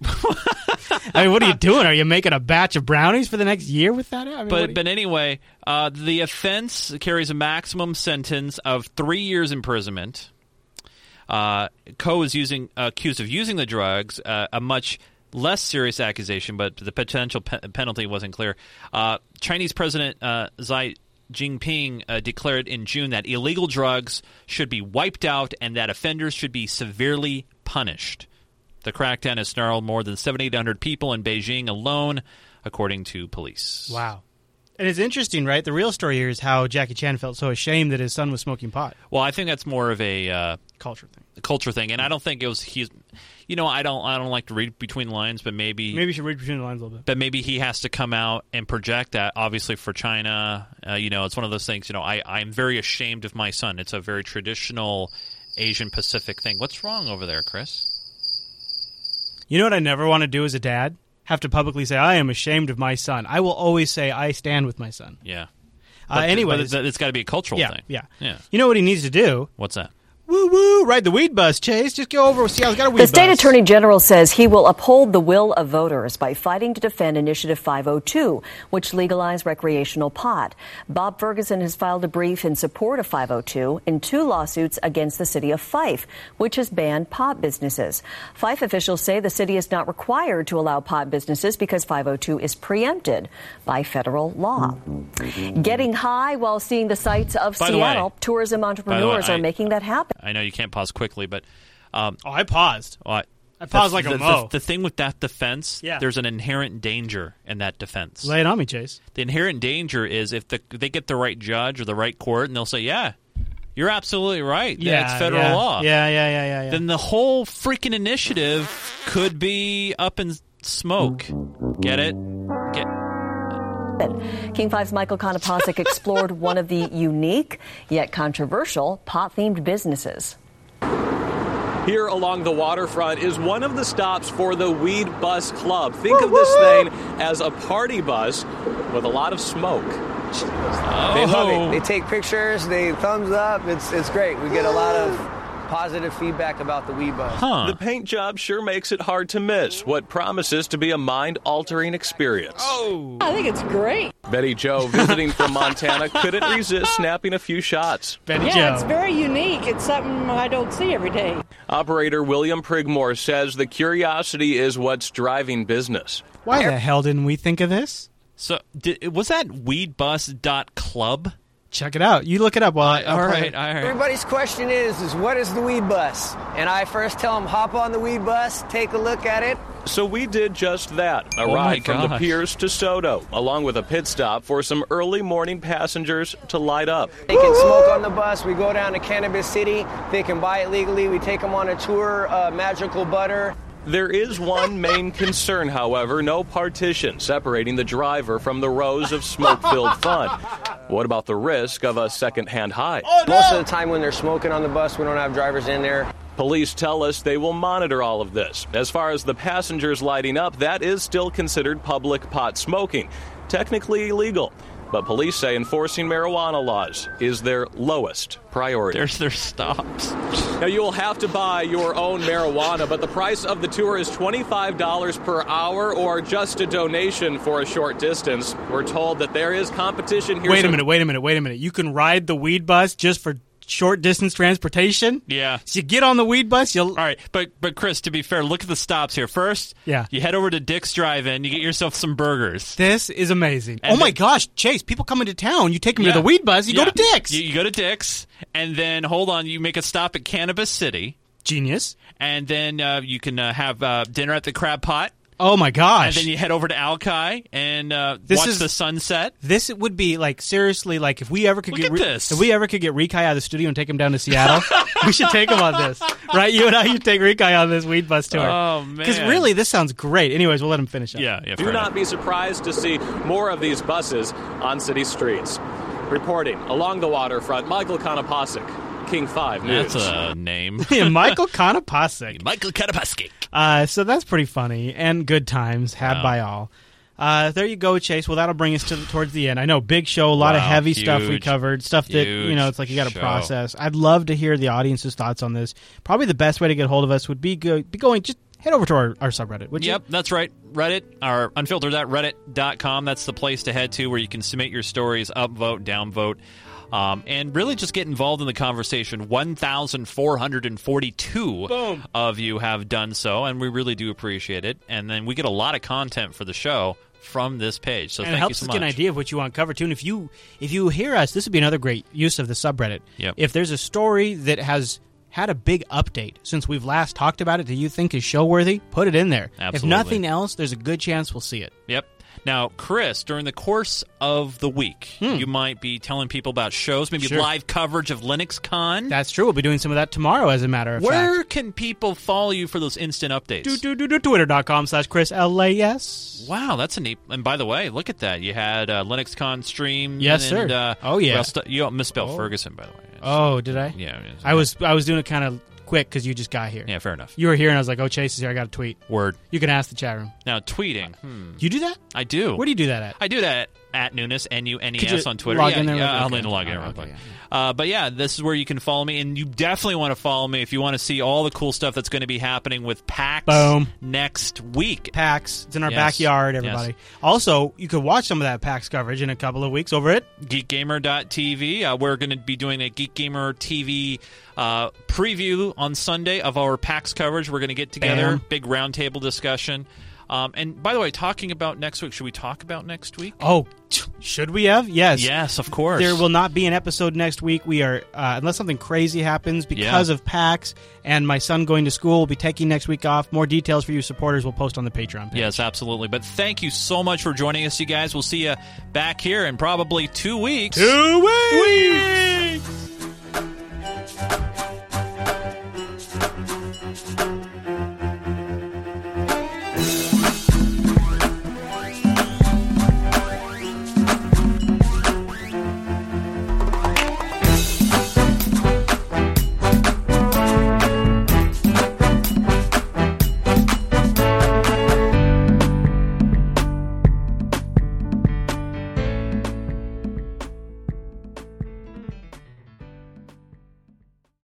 I mean, what are you doing? Are you making a batch of brownies for the next year with that? I mean, but you... but anyway, uh, the offense carries a maximum sentence of three years imprisonment. Uh, Ko is using, uh, accused of using the drugs, uh, a much less serious accusation, but the potential pe- penalty wasn't clear. Uh, Chinese President uh, Xi Jinping uh, declared in June that illegal drugs should be wiped out and that offenders should be severely punished. The crackdown has snarled more than seven thousand eight hundred people in Beijing alone, according to police. Wow. And it's interesting, right? The real story here is how Jackie Chan felt so ashamed that his son was smoking pot. Well, I think that's more of a uh, culture thing. A culture thing, and I don't think it was he's. You know, I don't. I don't like to read between the lines, but maybe maybe you should read between the lines a little bit. But maybe he has to come out and project that. Obviously, for China, uh, you know, it's one of those things. You know, I I'm very ashamed of my son. It's a very traditional Asian Pacific thing. What's wrong over there, Chris? You know what I never want to do as a dad. Have to publicly say, I am ashamed of my son. I will always say, I stand with my son. Yeah. Uh, anyway, it's, it's got to be a cultural yeah, thing. Yeah. Yeah. You know what he needs to do? What's that? Woo woo! Ride the weed bus, Chase. Just go over. Seattle's got a weed bus. The state attorney general says he will uphold the will of voters by fighting to defend Initiative five oh two, which legalized recreational pot. Bob Ferguson has filed a brief in support of five oh two in two lawsuits against the city of Fife, which has banned pot businesses. Fife officials say the city is not required to allow pot businesses because five oh two is preempted by federal law. Getting high while seeing the sights of by Seattle, way, tourism entrepreneurs way, I, are making that happen. I know you can't pause quickly, but... Um, oh, I paused. Well, I, I paused the, like a the, mo. The, the thing with that defense, yeah. There's an inherent danger in that defense. Lay it on me, Chase. The inherent danger is if the, they get the right judge or the right court, and they'll say, yeah, you're absolutely right. Yeah, it's federal yeah. law. Yeah, yeah, yeah, yeah, yeah. Then the whole freaking initiative could be up in smoke. Get it? Get it. King Five's Michael Konopasik explored one of the unique yet controversial pot-themed businesses. Here along the waterfront is one of the stops for the Weed Bus Club. Think of this thing as a party bus with a lot of smoke. Oh. They love it. They take pictures, they thumbs up. It's it's great. We get a lot of positive feedback about the Wee Bus. Huh. The paint job sure makes it hard to miss what promises to be a mind-altering experience. Oh, I think it's great. Betty Jo, visiting from Montana, couldn't resist snapping a few shots. Betty yeah, Jo. Yeah, it's very unique. It's something I don't see every day. Operator William Prigmore says the curiosity is what's driving business. Why the hell didn't we think of this? So, did, was that weed bus dot club? Check it out. You look it up while I... All right, all right. Everybody's question is, is what is the Weed Bus? And I first tell them, hop on the Weed Bus, take a look at it. So we did just that. A oh ride from the piers to Soto, along with a pit stop for some early morning passengers to light up. They can smoke on the bus. We go down to Cannabis City. They can buy it legally. We take them on a tour, uh, magical butter. There is one main concern, however, no partition separating the driver from the rows of smoke-filled fun. What about the risk of a second-hand high? Oh, no! Most of the time when they're smoking on the bus, we don't have drivers in there. Police tell us they will monitor all of this. As far as the passengers lighting up, that is still considered public pot smoking, technically illegal. But police say enforcing marijuana laws is their lowest priority. There's their stops. Now, you will have to buy your own marijuana, but the price of the tour is twenty-five dollars per hour or just a donation for a short distance. We're told that there is competition here. Wait a minute, wait a minute, wait a minute. You can ride the weed bus just for short-distance transportation? Yeah. So you get on the weed bus, you'll... All right, but, but Chris, to be fair, look at the stops here. First, yeah. you head over to Dick's Drive-In, you get yourself some burgers. This is amazing. And oh, then, my gosh, Chase, people come into town, you take them yeah. to the weed bus, you yeah. go to Dick's. You, you go to Dick's, and then, hold on, you make a stop at Cannabis City. Genius. And then uh, you can uh, have uh, dinner at the Crab Pot. Oh, my gosh. And then you head over to Alki and uh, watch is, the sunset. This would be, like, seriously, like, if we ever could Look get... Re- this. If we ever could get Rikai out of the studio and take him down to Seattle, we should take him on this. Right? You and I, you take Rikai on this weed bus tour. Oh, man. Because, really, this sounds great. Anyways, we'll let him finish up. Yeah, yeah. Do not enough. be surprised to see more of these buses on city streets. Reporting along the waterfront, Michael Konopasik. King Five News. That's a name. yeah, Michael Konopasik. Michael Konopasik. Uh, so that's pretty funny and good times had wow. by all. Uh, there you go, Chase. Well, that'll bring us to the, towards the end. I know, big show, a lot wow, of heavy huge, stuff we covered, stuff that, you know, it's like you got to process. I'd love to hear the audience's thoughts on this. Probably the best way to get hold of us would be, go, be going just head over to our, our subreddit, would you? Yep, that's right. Reddit, our unfiltered dot reddit dot com. That's the place to head to where you can submit your stories, upvote, downvote. Um, and really just get involved in the conversation. one thousand four hundred forty-two Boom. Of you have done so, and we really do appreciate it. And then we get a lot of content for the show from this page, so and thank it helps you so much. Us get an idea of what you want covered, too. And if you, if you hear us, this would be another great use of the subreddit. Yep. If there's a story that has had a big update since we've last talked about it that you think is show-worthy, put it in there. Absolutely. If nothing else, there's a good chance we'll see it. Yep. Now, Chris, during the course of the week, hmm. you might be telling people about shows, maybe sure. live coverage of LinuxCon. That's true. We'll be doing some of that tomorrow, as a matter of Where fact. Where can people follow you for those instant updates? Do, do, do, do, Twitter.com slash Chris L A S. Wow, that's a neat... And by the way, look at that. You had uh, LinuxCon stream. Yes, and, sir. Uh, oh, yeah. St- you misspelled oh. Ferguson, by the way. Oh, so, did I? Yeah. yeah I, was, I was doing it kind of... quick because you just got here. Yeah, fair enough. You were here and I was like, oh, Chase is here. I got a tweet. Word. You can ask the chat room. Now, tweeting. Hmm. You do that? I do. Where do you do that at? I do that at, at Nunes, N U N E S on Twitter. Log yeah, in there? Yeah, okay. I'll log in. Oh, okay, yeah. Uh, but yeah, this is where you can follow me, and you definitely want to follow me if you want to see all the cool stuff that's going to be happening with PAX Boom. Next week. PAX. It's in our yes. backyard, everybody. Yes. Also, you could watch some of that PAX coverage in a couple of weeks over at geek gamer dot t v. Uh, we're going to be doing a Geek Gamer T V Uh, preview on Sunday of our PAX coverage. We're going to get together, Bam. Big roundtable discussion. Um, and by the way, talking about next week, should we talk about next week? Oh, should we have? Yes. Yes, of course. There will not be an episode next week. We are, uh, unless something crazy happens because yeah. of PAX and my son going to school, will be taking next week off. More details for you supporters will post on the Patreon page. Yes, absolutely. But thank you so much for joining us, you guys. We'll see you back here in probably two weeks. Two weeks! weeks.